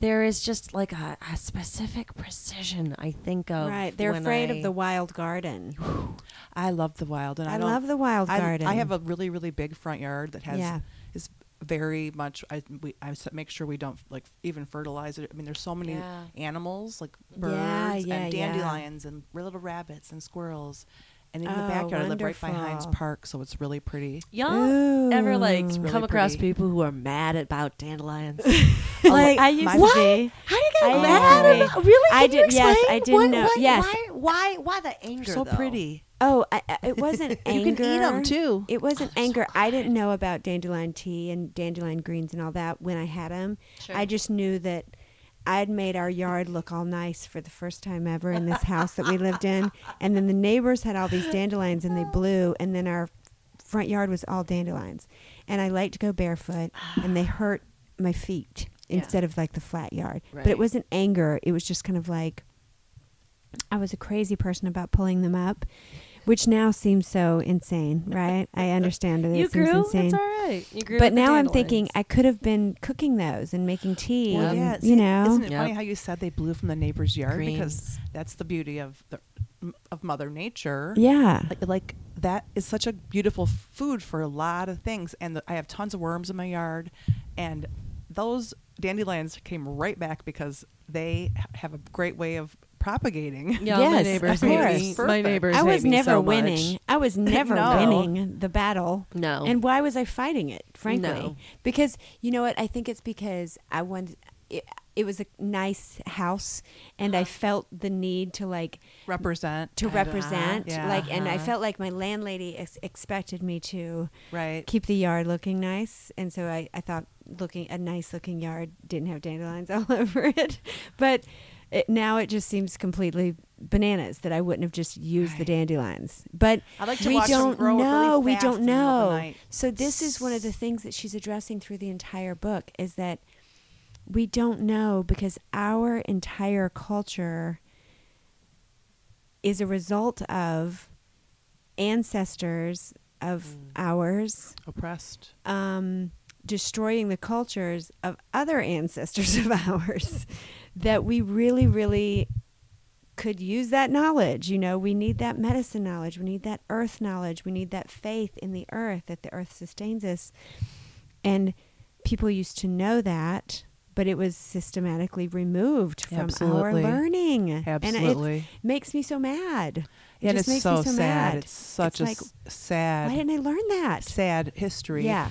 there is just like a, a specific precision I think of. Right, they're when afraid I, of the wild garden. I love the wild, and I, I love the wild I, garden. I have a really really big front yard that has. Yeah. Is, very much I we I make sure we don't like even fertilize it. I mean there's so many yeah. animals like birds yeah, yeah, and dandelions yeah. and little rabbits and squirrels and in oh, the backyard I live right by Hines Park so it's really pretty. Y'all ever like really come across pretty. People who are mad about dandelions? Like I used what? To be. How do you get I mad about really? Can I did you explain? Yes I didn't what, know what, yes why, why why the anger so though? Pretty. Oh, I, I, it wasn't anger. You can eat them, too. It wasn't oh, anger. So I didn't know about dandelion tea and dandelion greens and all that when I had them. Sure. I just knew that I'd made our yard look all nice for the first time ever in this house that we lived in. And then the neighbors had all these dandelions, and they blew. And then our front yard was all dandelions. And I liked to go barefoot, and they hurt my feet yeah. instead of, like, the flat yard. Right. But it wasn't anger. It was just kind of like I was a crazy person about pulling them up. Which now seems so insane, right? I understand that you it grew? Seems insane. That's all right. You grew but now I'm thinking I could have been cooking those and making tea. Well, and, yeah, you know, isn't it yep. funny how you said they blew from the neighbor's yard Greens. Because that's the beauty of the, of Mother Nature. Yeah, like, like that is such a beautiful food for a lot of things. And the, I have tons of worms in my yard, and those dandelions came right back because they have a great way way of propagating. Yeah, yes, my neighbors of course. Me. My neighbors I was never so winning. I was never no. winning the battle. No. And why was I fighting it, frankly? No. Because, you know what, I think it's because I wanted, it, it was a nice house and uh-huh. I felt the need to like. Represent. To represent. Yeah. Like, uh-huh. And I felt like my landlady ex- expected me to right. keep the yard looking nice. And so I, I thought looking a nice looking yard didn't have dandelions all over it. But. It, now it just seems completely bananas that I wouldn't have just used right. the dandelions. But I like to we, watch don't grow know, really we don't know. We don't know. So this is one of the things that she's addressing through the entire book, is that we don't know because our entire culture is a result of ancestors of mm. ours. Oppressed. Um, destroying the cultures of other ancestors of ours, that we really, really could use that knowledge. You know, we need that medicine knowledge. We need that earth knowledge. We need that faith in the earth, that the earth sustains us. And people used to know that, but it was systematically removed from Absolutely. Our learning. Absolutely. And it makes me so mad. It and just it's makes so, me so sad. Mad. It's such it's a like, s- sad. Why didn't I learn that? Sad history. Yeah.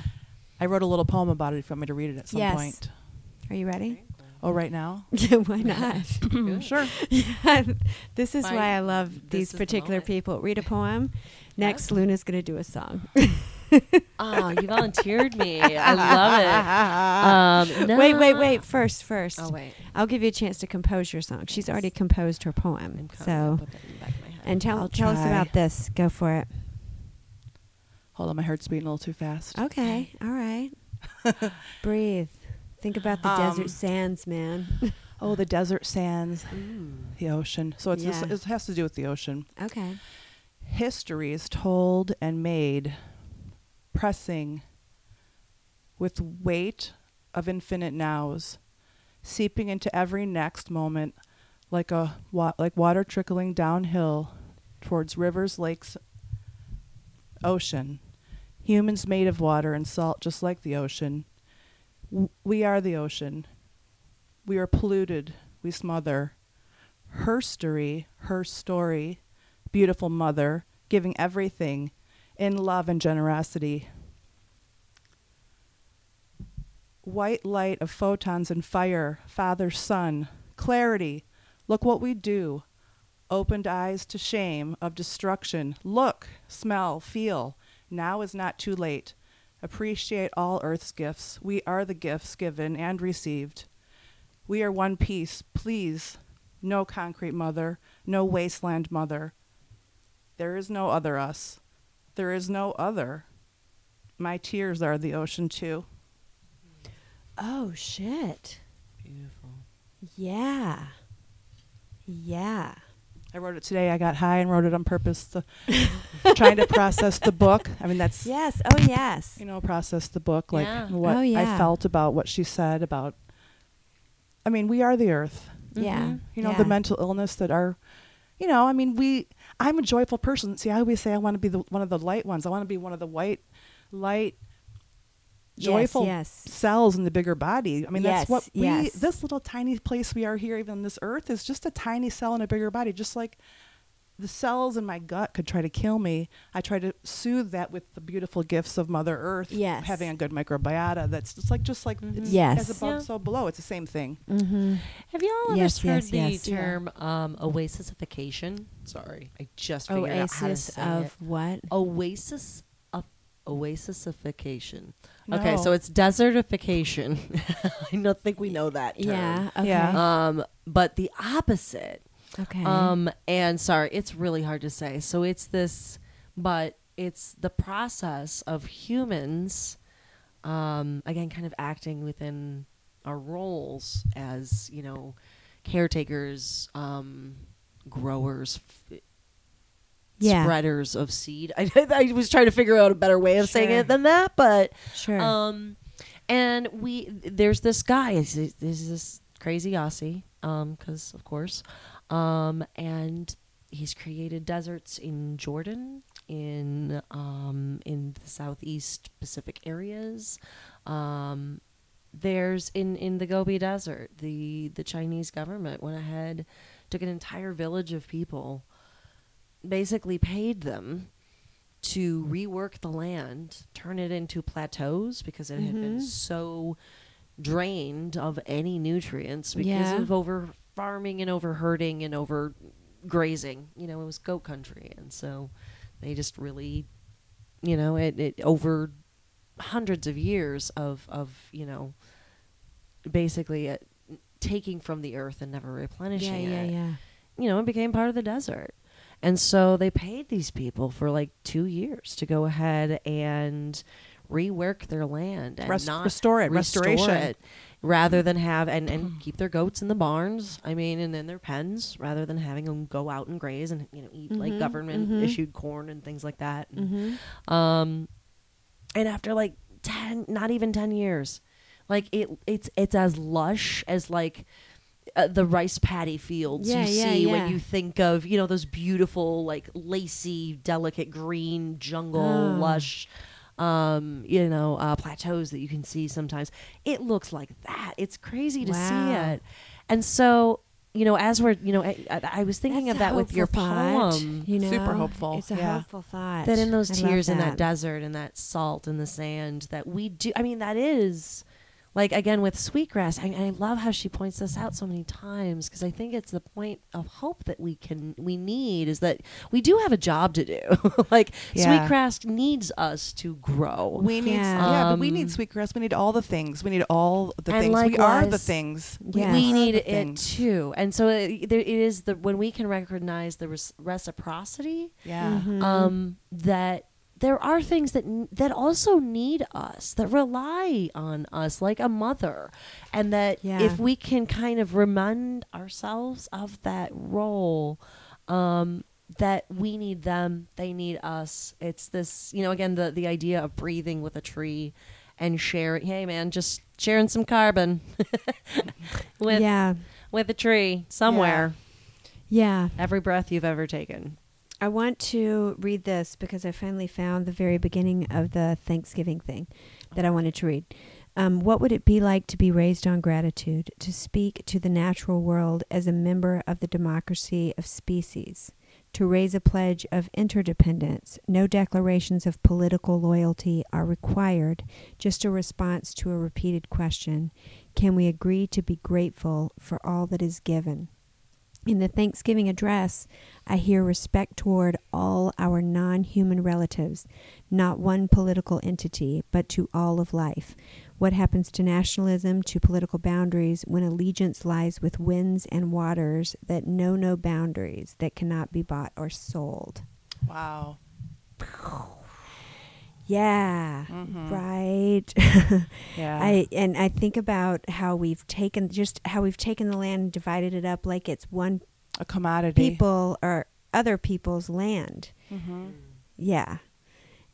I wrote a little poem about it if you want me to read it at some yes. point. Are you ready? Oh, right now? Yeah, why not? Sure. Yeah, this is Fine. Why I love these this particular the people. Read a poem. Next, yeah. Luna's going to do a song. Oh, you volunteered me. I love it. Um, no. Wait, wait, wait. First, first. Oh, wait. I'll give you a chance to compose your song. She's already composed her poem. So, and tell, tell us about this. Go for it. Hold on, my heart's beating a little too fast. Okay, all right. Breathe. Think about the um, desert sands, man. Oh, the desert sands. Ooh. The ocean. So it's yeah. this, it has to do with the ocean. Okay. History is told and made, pressing with weight of infinite nows, seeping into every next moment like a wa- like water trickling downhill towards rivers, lakes, ocean. Humans made of water and salt, just like the ocean. W- we are the ocean. We are polluted. We smother. Her story, her story, beautiful mother, giving everything in love and generosity. White light of photons and fire, father, son, clarity. Look what we do. Opened eyes to shame of destruction. Look, smell, feel. Now is not too late. Appreciate all Earth's gifts. We are the gifts given and received. We are one piece. Please, no concrete mother, no wasteland mother. There is no other us. There is no other. My tears are the ocean too. Oh, shit. Beautiful. Yeah. Yeah. I wrote it today. I got high and wrote it on purpose, to trying to process the book. I mean, that's... Yes. Oh, yes. You know, process the book, like yeah. what oh, yeah. I felt about what she said about... I mean, we are the earth. Mm-hmm. Yeah. You know, yeah. the mental illness that are... You know, I mean, we... I'm a joyful person. See, I always say I want to be the, one of the light ones. I want to be one of the white, light, joyful yes, yes. cells in the bigger body. I mean, yes, that's what we, yes. this little tiny place we are here, even this earth, is just a tiny cell in a bigger body. Just like the cells in my gut could try to kill me, I try to soothe that with the beautiful gifts of Mother Earth, yes. having a good microbiota. That's just like, just like mm-hmm. it's yes. as above, yeah. so below. It's the same thing. Mm-hmm. Have you all yes, ever yes, heard yes, the yes. term um, oasisification? Sorry, I just figured Oasis out how to say of it. What? Oasis Oasisification. No. Okay, so it's desertification. I don't think we know that term. Yeah. Okay. Yeah. Um, but the opposite. Okay. Um, and sorry, it's really hard to say. So it's this, but it's the process of humans, um, again, kind of acting within our roles as, you know, caretakers, um, growers, f- Yeah. spreaders of seed. I, I was trying to figure out a better way of sure. saying it than that, but sure. Um, and we there's this guy. This is this crazy Ypsi, um, because of course, um, and he's created deserts in Jordan, in um, in the southeast Pacific areas. Um, there's in, in the Gobi Desert, the the Chinese government went ahead, took an entire village of people. Basically paid them to rework the land, turn it into plateaus because it mm-hmm. had been so drained of any nutrients because yeah. of over farming and over herding and over grazing. You know, it was goat country. And so they just really, you know, it, it over hundreds of years of, of you know, basically uh, taking from the earth and never replenishing yeah, it. Yeah, yeah, yeah. you know, it became part of the desert. And so they paid these people for like two years to go ahead and rework their land and Rest- not restore it, restore restoration. It, rather than have and, and keep their goats in the barns. I mean, and then their pens, rather than having them go out and graze and, you know, eat mm-hmm, like government mm-hmm. issued corn and things like that. And, mm-hmm. um, and after like ten, not even ten years, like it, it's it's as lush as like. Uh, the rice paddy fields yeah, you yeah, see yeah. when you think of, you know, those beautiful, like, lacy, delicate green jungle, oh. lush, um, you know, uh, plateaus that you can see sometimes. It looks like that. It's crazy to wow. see it. And so, you know, as we're, you know, I, I, I was thinking That's of that with your thought, poem. You know? Super hopeful. It's a yeah. hopeful thought. That in those I tears in that desert and that salt and the sand that we do, I mean, that is... Like, again, with Sweetgrass, I, I love how she points this out so many times, because I think it's the point of hope that we can we need is that we do have a job to do. Like, yeah. Sweetgrass needs us to grow. We need, yeah. Um, yeah, but we need Sweetgrass. We need all the things. We need all the and things. Likewise, we are the things. Yes. We need it things. too. And so it, there, it is the when we can recognize the res- reciprocity. Yeah. Mm-hmm. Um, that. There are things that that also need us, that rely on us like a mother. And that yeah. if we can kind of remind ourselves of that role, um, that we need them, they need us. It's this, you know, again, the, the idea of breathing with a tree and sharing. Hey, man, just sharing some carbon with, yeah. with a tree somewhere. Yeah. yeah. Every breath you've ever taken. I want to read this because I finally found the very beginning of the Thanksgiving thing that I wanted to read. Um, what would it be like to be raised on gratitude, to speak to the natural world as a member of the democracy of species, to raise a pledge of interdependence? No declarations of political loyalty are required, just a response to a repeated question. Can we agree to be grateful for all that is given? In the Thanksgiving address, I hear respect toward all our non-human relatives, not one political entity, but to all of life. What happens to nationalism, to political boundaries, when allegiance lies with winds and waters that know no boundaries, that cannot be bought or sold? Wow. Yeah, mm-hmm. right. yeah. I and I think about how we've taken just how we've taken the land and divided it up like it's one a commodity. People or other people's land. Mm-hmm. Yeah.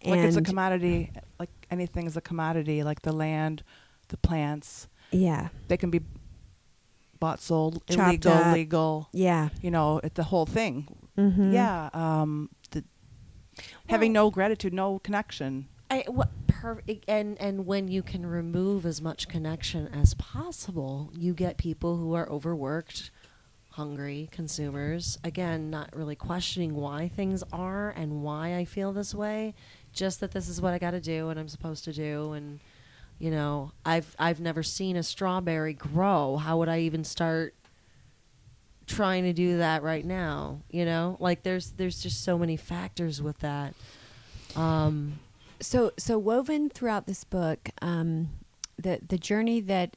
Like and it's a commodity, like anything is a commodity, like the land, the plants. Yeah. They can be bought, sold, Chopped illegal, up. legal. Yeah. You know, it, the whole thing. Mm-hmm. Yeah, um having well, no gratitude, no connection. I, what per, and, and when you can remove as much connection as possible, you get people who are overworked, hungry consumers. Again, not really questioning why things are and why I feel this way, just that this is what I got to do and I'm supposed to do. And, you know, I've I've never seen a strawberry grow. How would I even start trying to do that right now? You know, like there's there's just so many factors with that. Um so so woven throughout this book, um the the journey that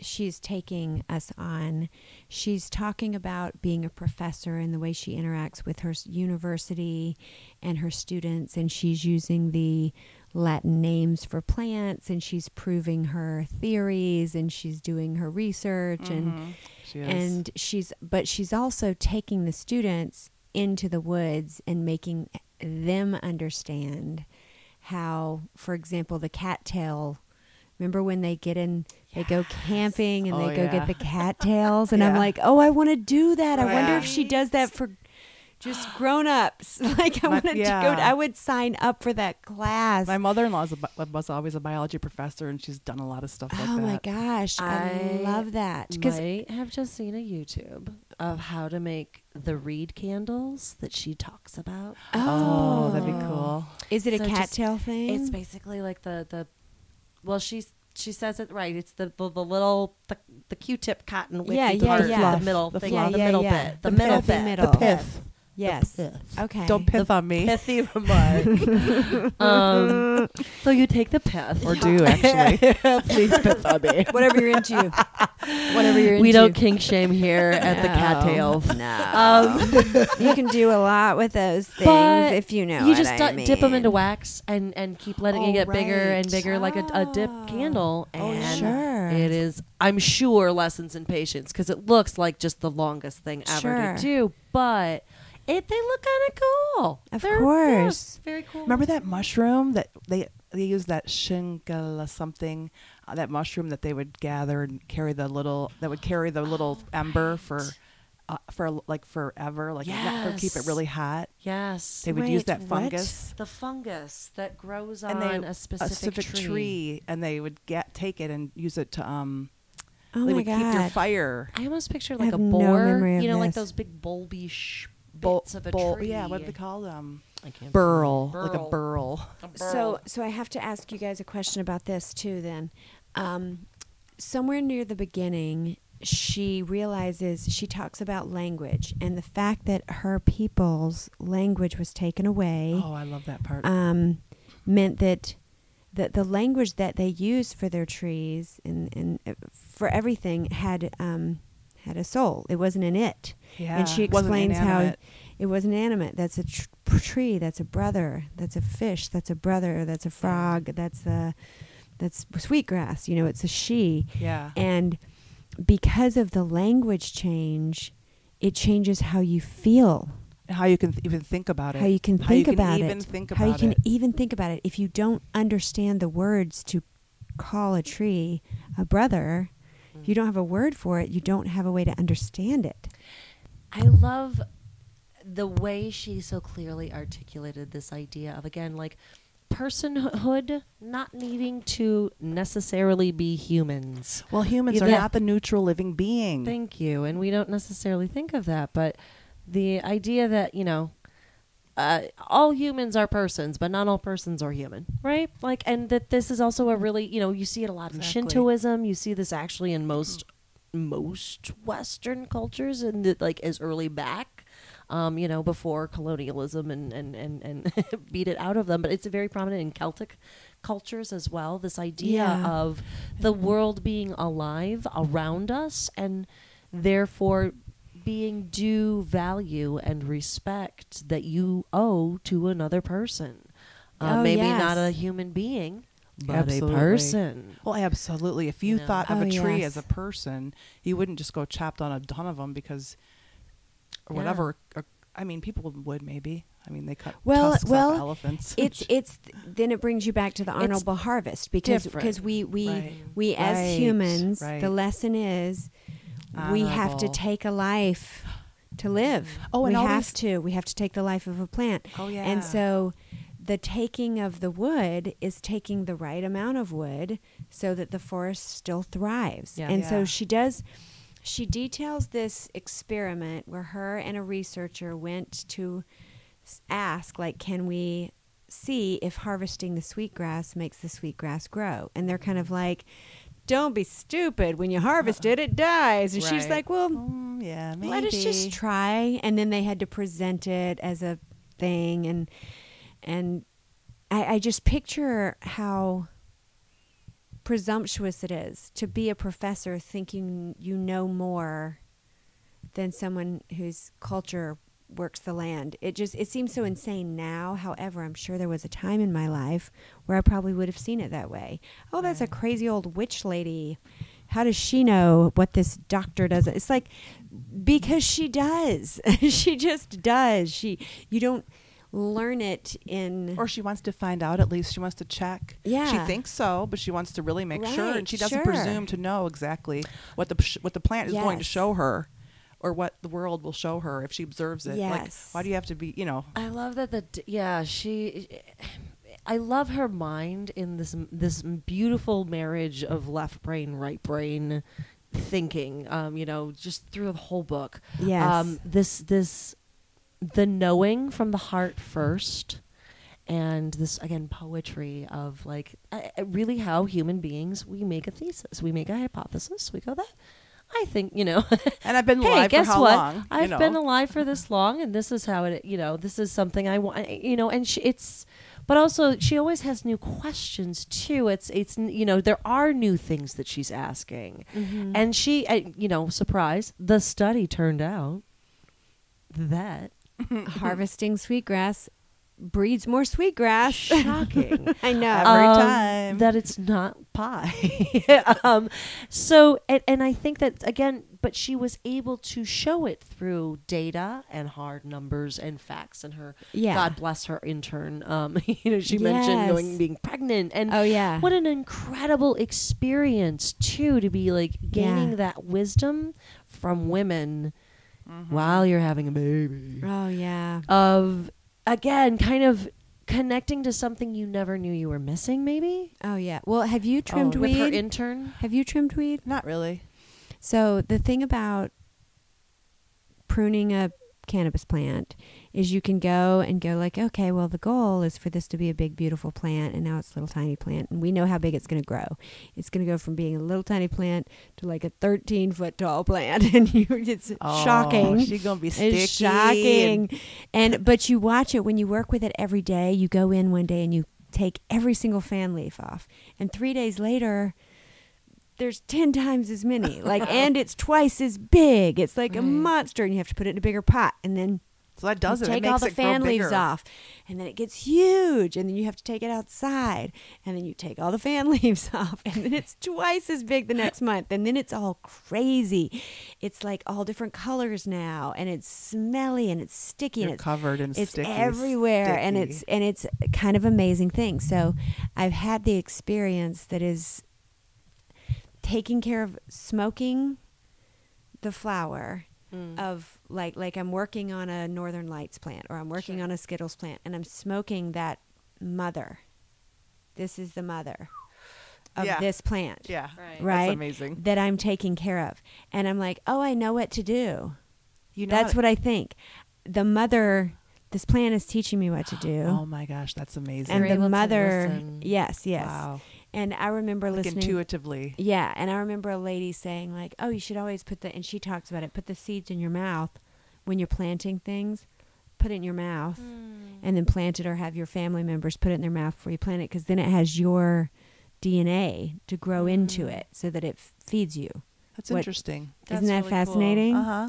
she's taking us on, she's talking about being a professor and the way she interacts with her university and her students, and she's using the Latin names for plants, and she's proving her theories, and she's doing her research, mm-hmm. and she and she's but she's also taking the students into the woods and making them understand how, for example, the cattail. Remember when they get in, yes. they go camping and oh, they go yeah. get the cattails, and yeah. I'm like, oh, I want to do that. Right. I wonder if she does that for. Just grown-ups. Like, I wanted yeah. to go. I would sign up for that class. My mother-in-law is a, was always a biology professor, and she's done a lot of stuff like oh that. Oh, my gosh. I, I love that. I have just seen a YouTube of how to make the reed candles that she talks about. Oh. oh that'd be cool. Is it so a cattail thing? It's basically like the, the well, she's, she says it right. It's the the, the little the, the Q-tip cotton wick yeah, yeah, part, yeah. the middle the thing, yeah, the yeah, middle yeah. bit. The, the middle pith, bit. The middle. The pith. Yes. Okay. Don't pith the on me. Pithy remark. um, so you take the pith. Or do, actually. Please pith on me. Whatever you're into. Whatever you're into. We don't kink shame here at no. the cattails. No. Um, you can do a lot with those things but if you know You just d- I mean. dip them into wax and, and keep letting oh, it get right. bigger and bigger oh. like a, a dip candle. Oh, and sure. It is, I'm sure, lessons in patience because it looks like just the longest thing sure. ever to do. But... It, they look kind of cool. Of They're, course. Yeah, very cool. Remember that mushroom that they they used that shingala something, uh, that mushroom that they would gather and carry the little, that would carry the little oh, ember right. for, uh, for like forever, like yes. to keep it really hot. Yes. They would Wait, use that fungus. What? The fungus that grows on they, a, specific a specific tree. tree. And they would get take it and use it to... um. Oh they my would God. keep your fire. I almost pictured like a boar, no you know, this. like those big bulby sh- Bol- of a bol- tree. Yeah, what do they call them? I can't burl, burl, like a burl. a burl. So, so I have to ask you guys a question about this too. Then, um, somewhere near the beginning, she realizes she talks about language and the fact that her people's language was taken away. Oh, I love that part. Um, meant that the the language that they used for their trees and and uh, for everything had. Um, had a soul. It wasn't an it. Yeah. And she explains how it wasn't animate. That's a tr- tree. That's a brother. That's a fish. That's a brother. That's a frog. That's a, that's sweetgrass. You know, it's a she. Yeah. And because of the language change, it changes how you feel. How you can th- even think about it. How you can think about it. How you can even think about it. How you can even think about it. If you don't understand the words to call a tree a brother... You don't have a word for it. You don't have a way to understand it. I love the way she so clearly articulated this idea of, again, like personhood not needing to necessarily be humans. Well, humans yeah, are not the neutral living being. Thank you. And we don't necessarily think of that. But the idea that, you know, uh, all humans are persons, but not all persons are human, right? Like, and that this is also a really, you know, you see it a lot exactly. in Shintoism. You see this actually in most most Western cultures, and the, like as early back, um, you know, before colonialism and and and, and beat it out of them. But it's very prominent in Celtic cultures as well. This idea yeah. of the world being alive around us, and therefore. Being due value and respect that you owe to another person. Uh, oh, maybe yes. not a human being, but absolutely. a person. Well, absolutely. If you, you know. thought of oh, a tree yes. as a person, you wouldn't just go chop down a ton of them because or yeah. whatever. Or, I mean, people would maybe. I mean, they cut well, tusks well, off elephants. It's it's then it brings you back to the honorable it's harvest because because we we right. we right. as humans, right. the lesson is. Honorable. We have to take a life to live. Oh, and we have to. We have to take the life of a plant. Oh, yeah. And so the taking of the wood is taking the right amount of wood so that the forest still thrives. Yeah. And yeah. so she does, she details this experiment where her and a researcher went to ask, like, can we see if harvesting the sweetgrass makes the sweetgrass grow? And they're kind of like... Don't be stupid. When you harvest it, it dies. And right. she's like, well, mm, yeah, maybe. Let us just try. And then they had to present it as a thing. And and I, I just picture how presumptuous it is to be a professor thinking you know more than someone whose culture works the land. It just it seems so insane now. However, I'm sure there was a time in my life where I probably would have seen it that way. Oh, that's right. a crazy old witch lady. How does she know what this doctor does? It's like because she does. She just does. She you don't learn it in or she wants to find out at least. She wants to check. Yeah. She thinks so, but she wants to really make right, sure and she doesn't sure. presume to know exactly what the what the plant is yes. going to show her. Or what the world will show her if she observes it. Yes. Like, why do you have to be, you know? I love that the, d- yeah, she, I love her mind in this this beautiful marriage of left brain, right brain thinking, um, you know, just through the whole book. Yes. Um, this, this, the knowing from the heart first. And this, again, poetry of like, uh, really how human beings, we make a thesis. We make a hypothesis. We go that. I think, you know. And I've been hey, alive guess for how what? long? I've you know. been alive for this long, and this is how it, you know, this is something I want, you know, and she, it's, but also she always has new questions too. It's, it's, you know, there are new things that she's asking. Mm-hmm. And she, uh, you know, surprise, the study turned out that harvesting sweetgrass breeds more sweetgrass. Shocking. I know. Every um, time. That it's not pie. um, so, and, and I think that, again, but she was able to show it through data and hard numbers and facts, and her, yeah. God bless her intern. Um, you know, she yes. mentioned going being pregnant, and oh, yeah. what an incredible experience too, to be like gaining yeah. that wisdom from women mm-hmm. while you're having a baby. Oh yeah. Of, again, kind of connecting to something you never knew you were missing, maybe? Oh, yeah. Well, have you trimmed oh, weed? With her intern? Have you trimmed weed? Not really. So the thing about pruning a cannabis plant is you can go and go like, okay, well, the goal is for this to be a big, beautiful plant, and now it's a little tiny plant, and we know how big it's going to grow. It's going to go from being a little tiny plant to like a thirteen-foot-tall plant, and you, it's oh, shocking. She's going to be sticky. It's shocking. And, and, but you watch it when you work with it every day. You go in one day, and you take every single fan leaf off, and three days later, there's ten times as many, like, and it's twice as big. It's like right. a monster, and you have to put it in a bigger pot, and then so that does you it. Take it all the fan leaves off, and then it gets huge, and then you have to take it outside, and then you take all the fan leaves off, and then it's twice as big the next month, and then it's all crazy. It's like all different colors now, and it's smelly, and it's sticky, You're and it's covered in it's sticky, everywhere, sticky. and it's and it's kind of amazing thing. So I've had the experience that is. Taking care of smoking the flower mm. of like like I'm working on a Northern Lights plant, or I'm working sure. on a Skittles plant, and I'm smoking that mother. This is the mother of yeah. this plant. Yeah. Right. right. That's amazing. That I'm taking care of. And I'm like, oh, I know what to do. You know That's it. what I think. The mother this plant is teaching me what to do. Oh my gosh, that's amazing. And You're the mother yes, yes. Wow. And I remember like listening intuitively. Yeah. And I remember a lady saying like, oh, you should always put the, and she talks about it, put the seeds in your mouth when you're planting things, put it in your mouth mm. and then plant it, or have your family members put it in their mouth before you plant it. 'Cause then it has your D N A to grow mm. into it so that it f- feeds you. That's what, interesting. Isn't That's that really fascinating? Cool. Uh huh.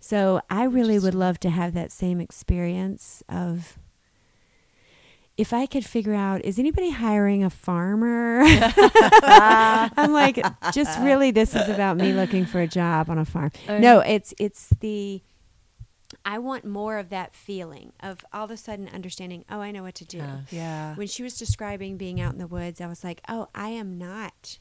So I really would love to have that same experience of, if I could figure out, is anybody hiring a farmer? I'm like, just really, this is about me looking for a job on a farm. Um, no, it's it's the, I want more of that feeling of all of a sudden understanding, oh, I know what to do. Yeah. yeah. When she was describing being out in the woods, I was like, oh, I am not,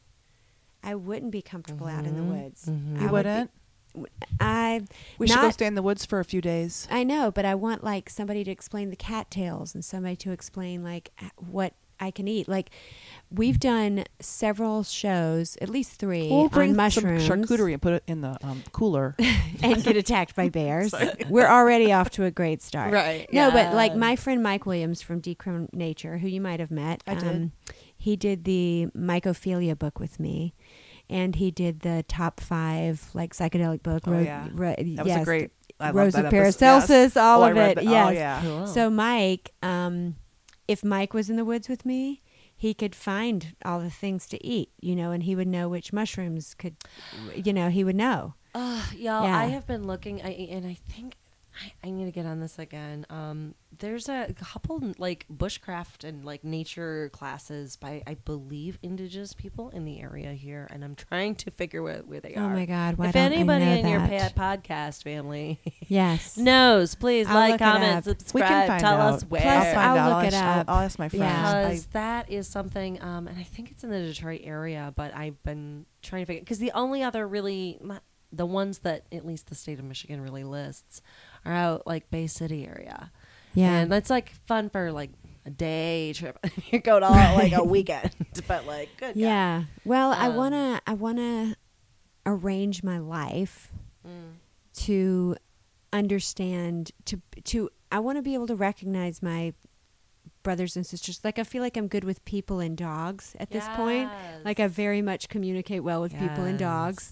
I wouldn't be comfortable mm-hmm. out in the woods. Mm-hmm. You I wouldn't? Would I we not, should go stay in the woods for a few days. I know, but I want like somebody to explain the cattails and somebody to explain like what I can eat. Like we've done several shows, at least three, we'll bring on mushrooms, some charcuterie, and put it in the um, cooler and get attacked by bears. We're already off to a great start, right? No, yeah. but like my friend Mike Williams from Decriminalized Nature, who you might have met, I did. Um, he did the Mycophilia book with me. And he did the top five like psychedelic book. Oh, Ro- yeah. Ro- that was yes. a great. I Rose of Paracelsus, yes. all oh, of it. The, yes. Oh, yeah. Cool. So Mike, um, if Mike was in the woods with me, he could find all the things to eat, you know, and he would know which mushrooms could, you know, he would know. Uh, y'all, yeah. I have been looking, I, and I think I, I need to get on this again. Um, there's a couple like bushcraft and like nature classes by, I believe, indigenous people in the area here, and I'm trying to figure out where they oh are. Oh my God! Why if don't anybody I know in that? your pa- podcast family, yes, knows, please I'll like, comment, subscribe, tell out. us where. Plus, I'll, find I'll out. look I'll it up. I'll ask my friends. Yeah. Because I, that is something, um, and I think it's in the Detroit area, but I've been trying to figure. Because the only other really, my, the ones that at least the state of Michigan really lists. Are out like Bay City area. Yeah. And that's like fun for like a day trip. You go to all like a weekend. But like good Yeah. God. Well, um, I wanna I wanna arrange my life mm. to understand to to I wanna be able to recognize my brothers and sisters. Like I feel like I'm good with people and dogs at yes. this point. Like I very much communicate well with yes. people and dogs.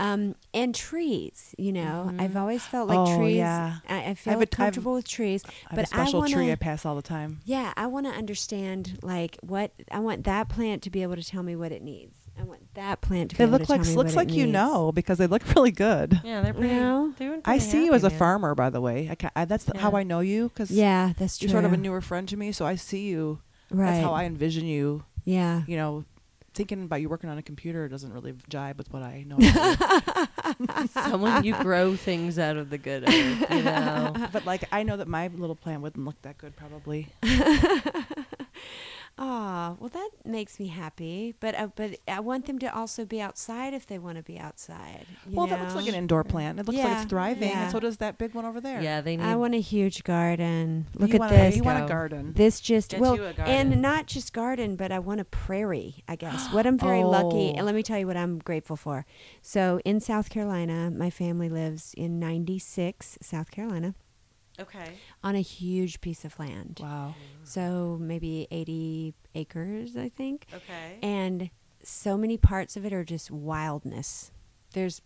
Um, and trees, you know, mm-hmm. I've always felt like oh, trees. Yeah. I, I feel I have a, comfortable I have, with trees. I have but a special I wanna, tree I pass all the time. Yeah, I want to understand like what I want that plant to be able to tell me what it needs. I want that plant to be they able look to like, tell me looks what like it you needs. Know because they look really good. Yeah, they're pretty. You know? They're I see you as a farmer, by the way. I, can, I that's yeah. how I know you because yeah, that's true. You're sort of a newer friend to me, so I see you. Right. That's how I envision you. Yeah, you know. Thinking about you working on a computer doesn't really jibe with what I know. Someone you grow things out of the good earth, you know. But like I know that my little plant wouldn't look that good probably. Ah, well that makes me happy. But uh, but I want them to also be outside if they want to be outside. Well, know? That looks like an indoor plant. It looks yeah. like it's thriving, yeah. and so does that big one over there. Yeah, they need. I want a huge garden. Look you at this. A, you go. Want a garden? This just Get well, you a garden. And not just garden, but I want a prairie. I guess. What I'm very oh. lucky, and let me tell you what I'm grateful for. So in South Carolina, my family lives in ninety-six, South Carolina. Okay. On a huge piece of land. Wow. So maybe eighty acres, I think. Okay. And so many parts of it are just wildness. There's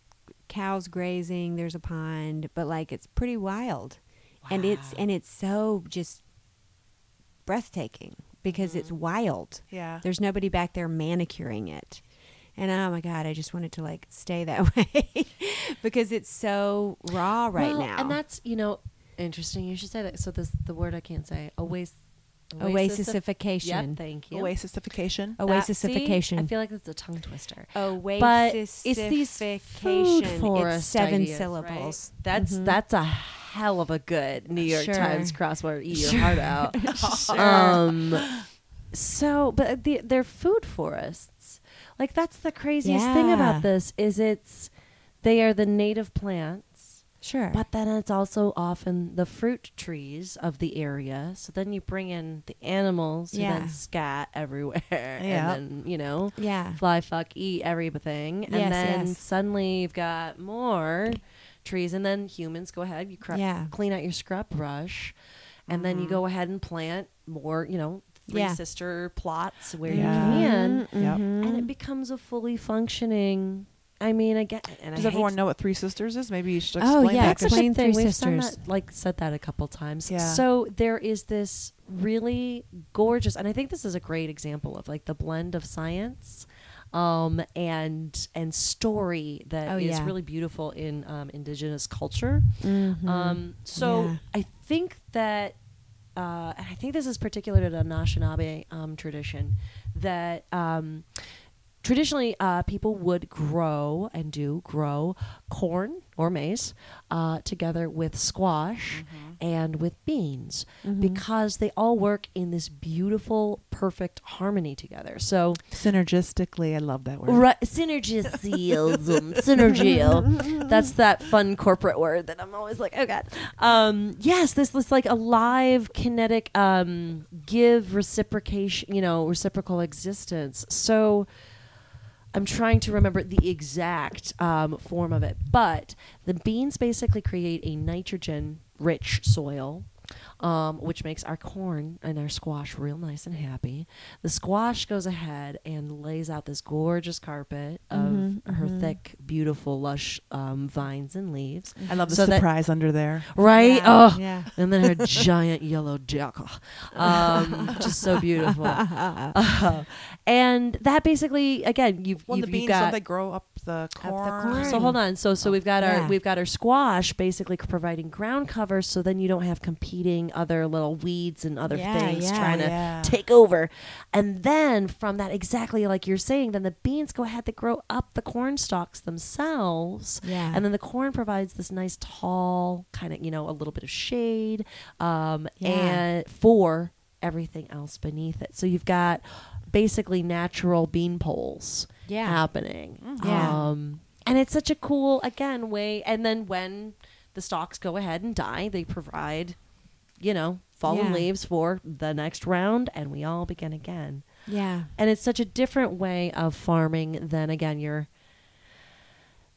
cows grazing, there's a pond, but like it's pretty wild. Wow. And it's and it's so just breathtaking because mm-hmm. it's wild. Yeah. There's nobody back there manicuring it. And oh my God, I just wanted to like stay that way because it's so raw right well, now. And that's, you know, interesting. You should say that. So this the word I can't say. Oasis. Oasisification. Yep, thank you. Oasisification. Oasisification. That, see, I feel like that's a tongue twister. Oasisification. But it's these food forest it's seven ideas, syllables. Right? That's mm-hmm. that's a hell of a good New York sure. Times crossword. Eat your sure. heart out. sure. Um. So, but the, they're food forests. Like that's the craziest yeah. thing about this is it's they are the native plants. Sure. But then it's also often the fruit trees of the area. So then you bring in the animals yeah. who then scat everywhere yeah. and then, you know, yeah. fly, fuck, eat everything. And yes, then yes. suddenly you've got more trees and then humans go ahead, you cr- yeah. clean out your scrub brush and mm-hmm. then you go ahead and plant more, you know, three yeah. sister plots where yeah. you can. Mm-hmm. Yep. And it becomes a fully functioning I mean, I get. And Does I everyone know what Three Sisters is? Maybe you should explain oh, yeah, that. Explain Three We've Sisters. That, like said that a couple times. Yeah. So there is this really gorgeous, and I think this is a great example of like the blend of science, um, and and story that oh, is yeah. really beautiful in um, indigenous culture. Mm-hmm. Um, so yeah. I think that, uh, and I think this is particular to the Nishinaabe um, tradition that. Um, Traditionally, uh, people would grow and do grow corn or maize uh, together with squash mm-hmm. and with beans mm-hmm. because they all work in this beautiful, perfect harmony together. So synergistically, I love that word. Right, synergism, synergy. That's that fun corporate word that I'm always like, oh God. Um, yes, this this like alive, kinetic, um, give reciprocation, you know, reciprocal existence. So. I'm trying to remember the exact um, form of it, but the beans basically create a nitrogen-rich soil, um, which makes our corn and our squash real nice and happy. The squash goes ahead and lays out this gorgeous carpet of mm-hmm, her mm-hmm. thick, beautiful, lush um, vines and leaves. I love the so surprise that, under there. Right? Yeah, oh, yeah. And then her giant yellow jackal. Um, just so beautiful. Uh, And that basically, again, you've, well, you've, the beans, you've got don't they grow up the corn. Up the corn. So hold on. So so we've got yeah. our we've got our squash basically providing ground cover. So then you don't have competing other little weeds and other yeah, things yeah, trying to yeah. take over. And then from that, exactly like you're saying, then the beans go ahead to grow up the corn stalks themselves. Yeah. And then the corn provides this nice tall kind of, you know, a little bit of shade, um, yeah. and for everything else beneath it. So you've got basically natural bean poles yeah. happening. Mm-hmm. Yeah. Um, and it's such a cool, again, way. And then when the stalks go ahead and die, they provide, you know, fallen yeah. leaves for the next round and we all begin again. Yeah. And it's such a different way of farming than, again, your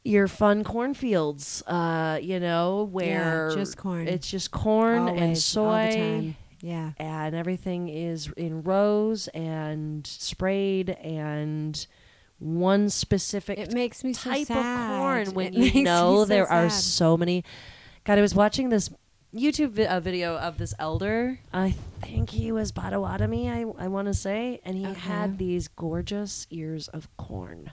your fun cornfields, uh, you know, where yeah, just corn. It's just corn Always, and soy. All the time. Yeah. And everything is in rows and sprayed and one specific it makes me type so sad. Of corn when it you know so there sad. Are so many. God, I was watching this YouTube vi- uh, video of this elder. I think he was Potawatomi, I, I want to say. And he okay. had these gorgeous ears of corn.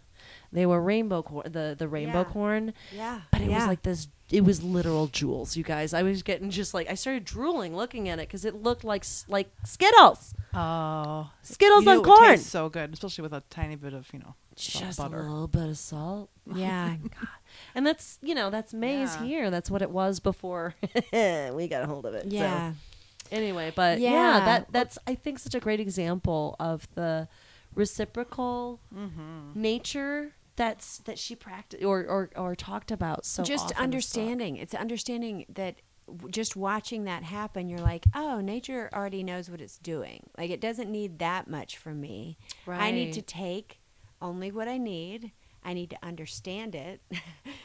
They were rainbow corn, the, the rainbow yeah. corn. Yeah. But it yeah. was like this, it was literal jewels, you guys. I was getting just like, I started drooling looking at it because it looked like like Skittles. Oh. Skittles you on know, corn. It tastes so good, especially with a tiny bit of, you know, just butter. A little bit of salt. Yeah. God. And that's, you know, that's maize yeah. here. That's what it was before we got a hold of it. Yeah. So. Anyway, but yeah. yeah, that that's, I think, such a great example of the reciprocal mm-hmm. nature that's that she practiced or, or or talked about so just often understanding it's understanding that w- just watching that happen, you're like, oh, nature already knows what it's doing. Like, it doesn't need that much from me. Right. I need to take only what I need. I need to understand it.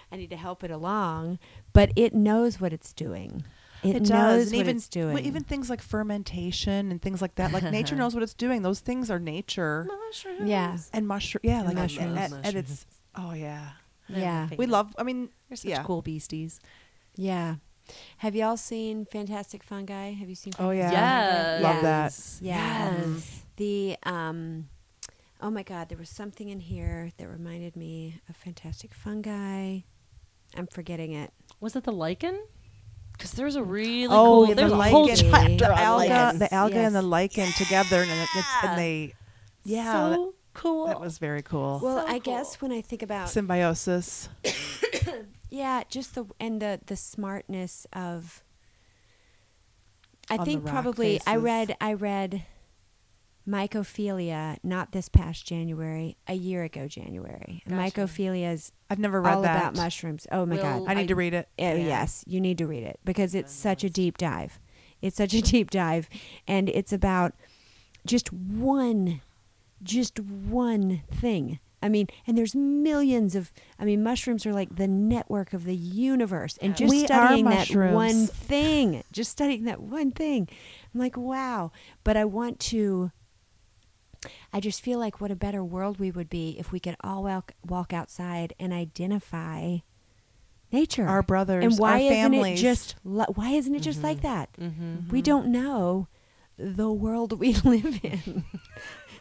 I need to help it along, but it knows what it's doing. It, it knows what even, it's doing. Well, even things like fermentation and things like that. Like, nature knows what it's doing. Those things are nature. Mushrooms. Yeah. And mushroom. Yeah. Like mushrooms. And, and, and, and it's, oh, yeah. Yeah. We love, I mean. They're such yeah. cool beasties. Yeah. Have you all seen Fantastic Fungi? Have you seen Fantastic Oh, yeah. Yes. Love yes. that. Yes. yes. The, um, oh, my God. There was something in here that reminded me of Fantastic Fungi. I'm forgetting it. Was it the lichen? Because there's a really oh, cool, yeah, there's the a lichen, whole chapter the alga, lichens. The alga yes. and the lichen yeah. together, and, it, it's, and they, yeah, so that, cool. That was very cool. Well, so I cool. guess when I think about symbiosis, yeah, just the and the the smartness of. I On think probably faces. I read I read, Mycophilia not this past January, a year ago January. Gotcha. Mycophilia's I've never read all that. About mushrooms. Oh my Will God. I need I, to read it. Uh, yeah. Yes, you need to read it because it's yeah, such nice. a deep dive. It's such a deep dive. And it's about just one, just one thing. I mean, and there's millions of, I mean, mushrooms are like the network of the universe. And just we studying that one thing, just studying that one thing. I'm like, wow. But I want to, I just feel like what a better world we would be if we could all walk, walk outside and identify nature, our brothers, and why our isn't families. It just li- why isn't it just mm-hmm. like that? Mm-hmm. We don't know the world we live in.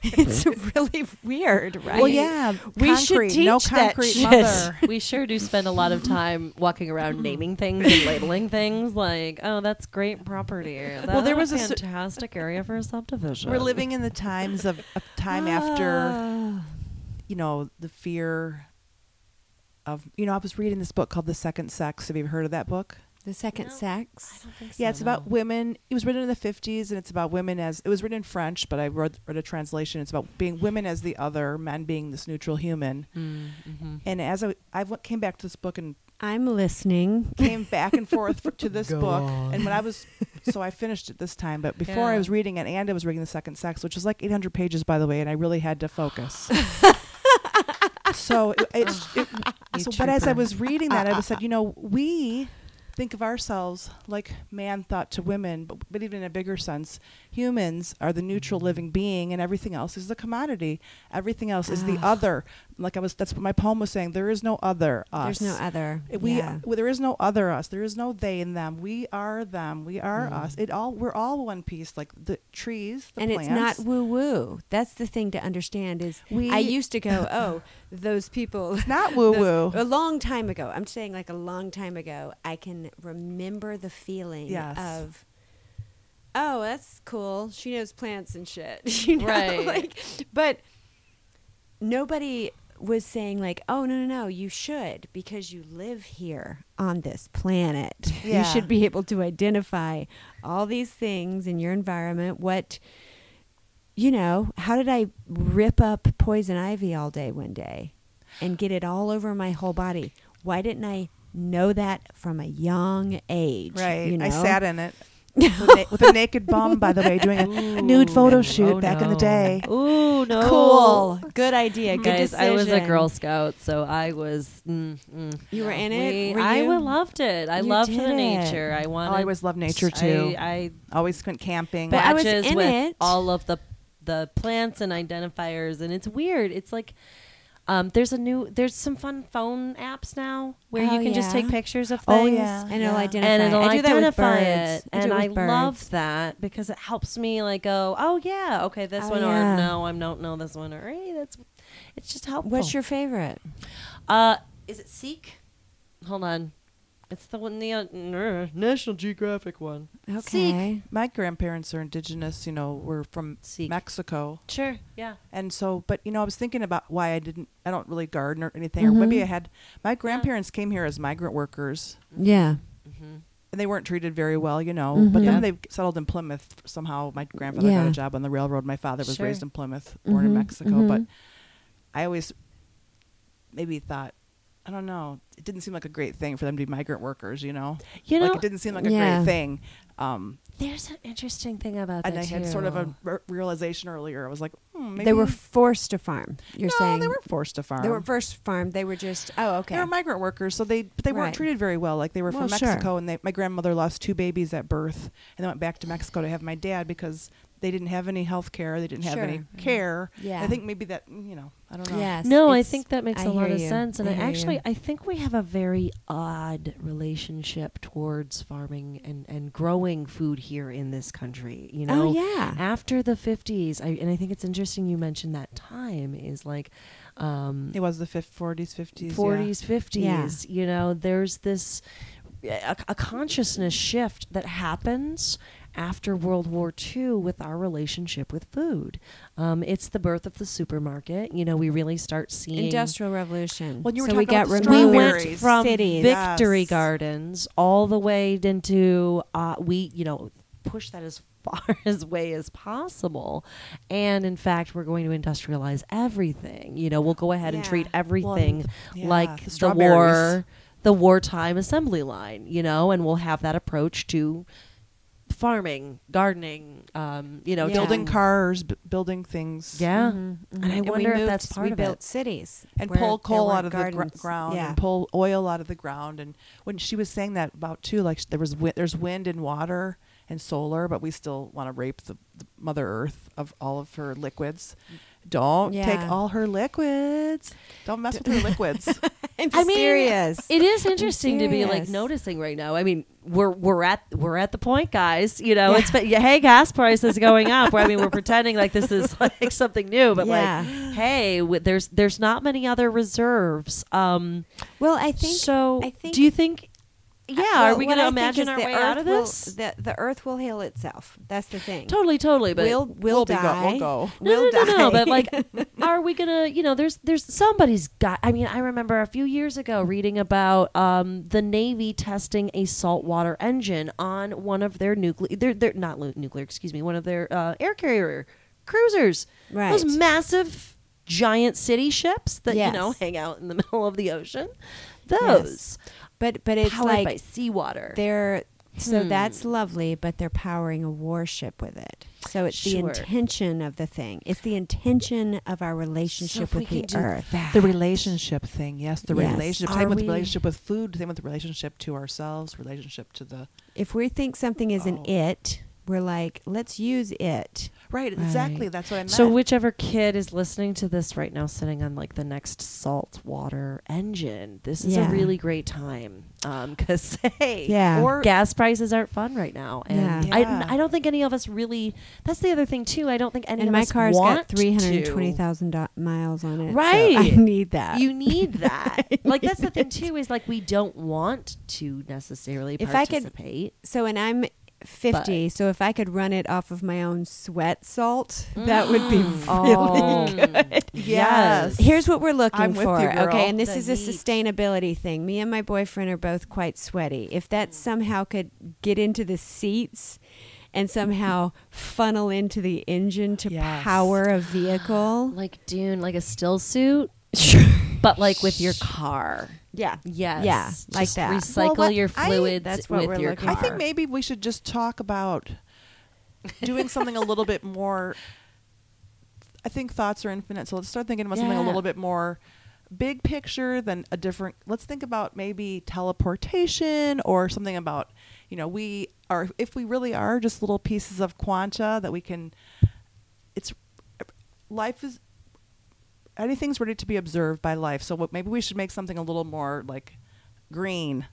It's really weird, right? Well, yeah. We concrete, should teach no concrete that mother. Shit. We sure do spend a lot of time walking around naming things and labeling things. Like, oh, that's great property. That well, there was a fantastic su- area for a subdivision. We're living in the times of, of time after, you know, the fear of, you know, I was reading this book called The Second Sex. Have you ever heard of that book? The Second no, Sex. I don't think so, yeah, it's no. about women. It was written in the fifties, and it's about women as... It was written in French, but I wrote, wrote a translation. It's about being women as the other, men being this neutral human. Mm, mm-hmm. And as I, I w- came back to this book and... I'm listening. Came back and forth for, to this Go book. On. And when I was... So I finished it this time, but before yeah. I was reading it, and I was reading The Second Sex, which was like eight hundred pages, by the way, and I really had to focus. so it... it, it so, but as I was reading that, I was said, you know, we... think of ourselves like man thought to women, but, but even in a bigger sense, humans are the neutral living being, and everything else is the commodity. Everything else Ugh. Is the other. Like I was, that's what my poem was saying. There is no other us. There's no other. We yeah. well, there is no other us. There is no they and them. We are them. We are mm. us. It all. We're all one piece. Like the trees, the and plants. And it's not woo woo. That's the thing to understand. Is we. I used to go, oh, those people. It's not woo woo. A long time ago. I'm saying like a long time ago. I can. Remember the feeling yes. of, oh, that's cool. She knows plants and shit, you know? Right? Like, but nobody was saying like, oh, no, no, no, you should because you live here on this planet. Yeah. You should be able to identify all these things in your environment. What, you know, how did I rip up poison ivy all day one day and get it all over my whole body? Why didn't I? Know that from a young age, right? You know? I sat in it with, a na- with a naked bum, by the way, doing a Ooh, nude photo shoot oh back no. in the day. Ooh, no! Cool, good idea, good guys. Decision. I was a Girl Scout, so I was. Mm, mm. You were in it. We, were I loved it. I you loved the nature. It. I wanted. I always loved nature too. I, I always went camping. But I was in with it. All of the the plants and identifiers, and it's weird. It's like. Um, there's a new, there's some fun phone apps now where oh, you can yeah. just take pictures of things. Oh, yeah. And it'll yeah. identify and it'll it. I do identify that with birds. It. And I, do it with I birds. love that because it helps me like go, oh yeah, okay, this oh, one yeah. or no, I don't know this one, or hey, that's, it's just helpful. What's your favorite? Uh, is it Seek? Hold on. It's the one, the uh, National Geographic one. Okay. Seek. My grandparents are indigenous, you know, we're from Seek. Mexico. Sure, yeah. And so, but, you know, I was thinking about why I didn't, I don't really garden or anything. Mm-hmm. Or maybe I had, my grandparents yeah. came here as migrant workers. Yeah. Mm-hmm. And they weren't treated very well, you know. Mm-hmm. But then yeah. they settled in Plymouth somehow. My grandfather yeah. got a job on the railroad. My father was sure. raised in Plymouth, born mm-hmm. in Mexico. Mm-hmm. But I always maybe thought, I don't know. It didn't seem like a great thing for them to be migrant workers, you know? You know, like it didn't seem like yeah. a great thing. Um, There's an interesting thing about that, and I too. had sort of a r- realization earlier. I was like, hmm, maybe. They were forced to farm, you're no, saying? No, they weren't forced to farm. They weren't forced to farm. They were just, oh, okay. They were migrant workers, so they but they right. weren't treated very well. Like, they were well, from Mexico, sure. and they, my grandmother lost two babies at birth, and they went back to Mexico to have my dad because they didn't have any health care. They didn't sure. have any care. Yeah. I think maybe that, you know, I don't know. Yes, no, I think that makes I a lot of you. sense. And I, I actually, you. I think we have a very odd relationship towards farming and, and growing food here in this country. You know, oh, yeah. after the fifties, I, and I think it's interesting you mentioned that time is like. Um, it was the fifties, forties, fifties. forties, yeah. fifties. Yeah. You know, there's this, a, a consciousness shift that happens after World War Two with our relationship with food. Um, it's the birth of the supermarket. You know, we really start seeing... Industrial Revolution. Well, you were so we got removed. We went from cities. Victory yes. gardens all the way into... Uh, we, you know, push that as far as way as possible. And, in fact, we're going to industrialize everything. You know, we'll go ahead yeah. and treat everything well, yeah, like the, the war, the wartime assembly line, you know, and we'll have that approach to... farming, gardening, um, you know, yeah. building cars, b- building things. Yeah. Mm-hmm, mm-hmm. And I and wonder if that's part we of it. We built cities. And pull coal out of gardens. the gr- ground yeah. and pull oil out of the ground. And when she was saying that about too, like there was wi- there's wind and water and solar, but we still want to rape the, the Mother Earth of all of her liquids. Don't yeah. take all her liquids. Don't mess with her liquids. I'm I mean, serious. It is interesting to be like noticing right now. I mean, we're we're at we're at the point, guys. You know, yeah. it's but, yeah, hey, gas prices going up. I mean, we're pretending like this is like something new, but yeah. like, hey, w- there's there's not many other reserves. Um, well, I think so. I think, do you think? Yeah, well, are we going to imagine our way out of this? Will, the, the earth will heal itself. That's the thing. Totally, totally. But we'll, we'll, we'll die. We'll go. No, we'll no, no, die. No, no, but like, are we going to, you know, there's, there's somebody's got, I mean, I remember a few years ago reading about um, the Navy testing a saltwater engine on one of their nuclear, they're, they're not nuclear, excuse me, one of their uh, air carrier cruisers. Right. Those massive, giant city ships that, yes. you know, hang out in the middle of the ocean. Those. Yes. But but it's powered like by seawater. They're so hmm. that's lovely, but they're powering a warship with it. So it's sure. the intention of the thing. It's the intention of our relationship so with the earth. That. The relationship thing, yes. The yes. relationship. Same with relationship with food. Same with the relationship to ourselves. Relationship to the. If we think something is oh. an it, we're like, let's use it. Right, exactly. Right. That's what I meant. So whichever kid is listening to this right now sitting on like the next saltwater engine, this is yeah. a really great time because, um, hey, yeah. or gas prices aren't fun right now. And yeah. Yeah. I, I don't think any of us really, that's the other thing too. I don't think any and of us want to. And my car's got three hundred twenty thousand do- miles on it. Right. So I need that. You need that. Like that's the thing too is like we don't want to necessarily if participate. I could, so and I'm... fifty, but. So if I could run it off of my own sweat salt, mm. that would be really oh. good. Yes. Here's what we're looking I'm for. You, okay, and this the is heat. a sustainability thing. Me and my boyfriend are both quite sweaty. If that somehow could get into the seats and somehow funnel into the engine to yes. power a vehicle. Like Dune, like a still suit. Sure. But like with your car. Yeah. Yes. Yeah. Like just that. Recycle well, your fluids I, that's what with we're your looking car. I think maybe we should just talk about doing something a little bit more. I think thoughts are infinite. So let's start thinking about yeah. something a little bit more big picture than a different. Let's think about maybe teleportation or something about, you know, we are, if we really are just little pieces of quanta that we can, it's life is, anything's ready to be observed by life. So what, maybe we should make something a little more like green.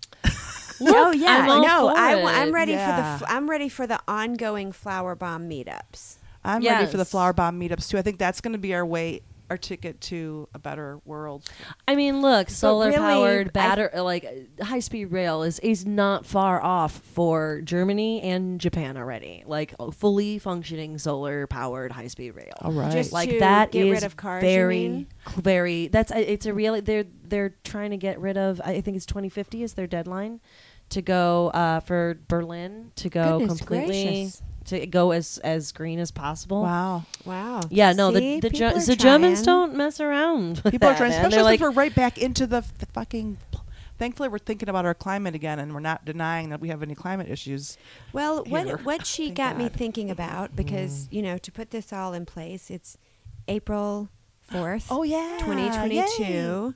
Look, oh yeah, I'm no, I, I'm ready yeah. for the I'm ready for the ongoing flower bomb meetups. I'm yes. ready for the flower bomb meetups too. I think that's going to be our way, our ticket to a better world. I mean, look, solar really, powered batter th- like high speed rail is is not far off for Germany and Japan already. Like oh, fully functioning solar powered high speed rail. All right, just like that get is rid of cars, very very. That's it's a really they're they're trying to get rid of. I think it's twenty fifty is their deadline to go uh, for Berlin to go Goodness completely. Gracious. To go as as green as possible. Wow, wow. Yeah, no, See, the the, Ge- the Germans don't mess around. People that, are trying, especially if like, we're right back into the, f- the fucking. Pl- Thankfully, we're thinking about our climate again, and we're not denying that we have any climate issues. Well, here. what what she Thank got God. me thinking about, because mm. you know, to put this all in place, it's April fourth. Oh yeah, twenty twenty two.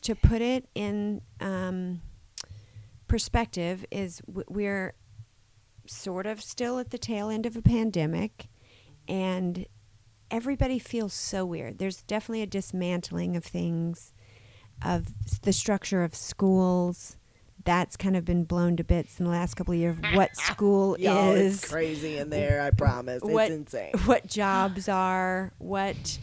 To put it in um, perspective, is w- we're. sort of still at the tail end of a pandemic, and everybody feels so weird. There's definitely a dismantling of things, of the structure of schools. That's kind of been blown to bits in the last couple of years. What school Y'all, is it's crazy in there, I promise. It's what, insane. What jobs are, what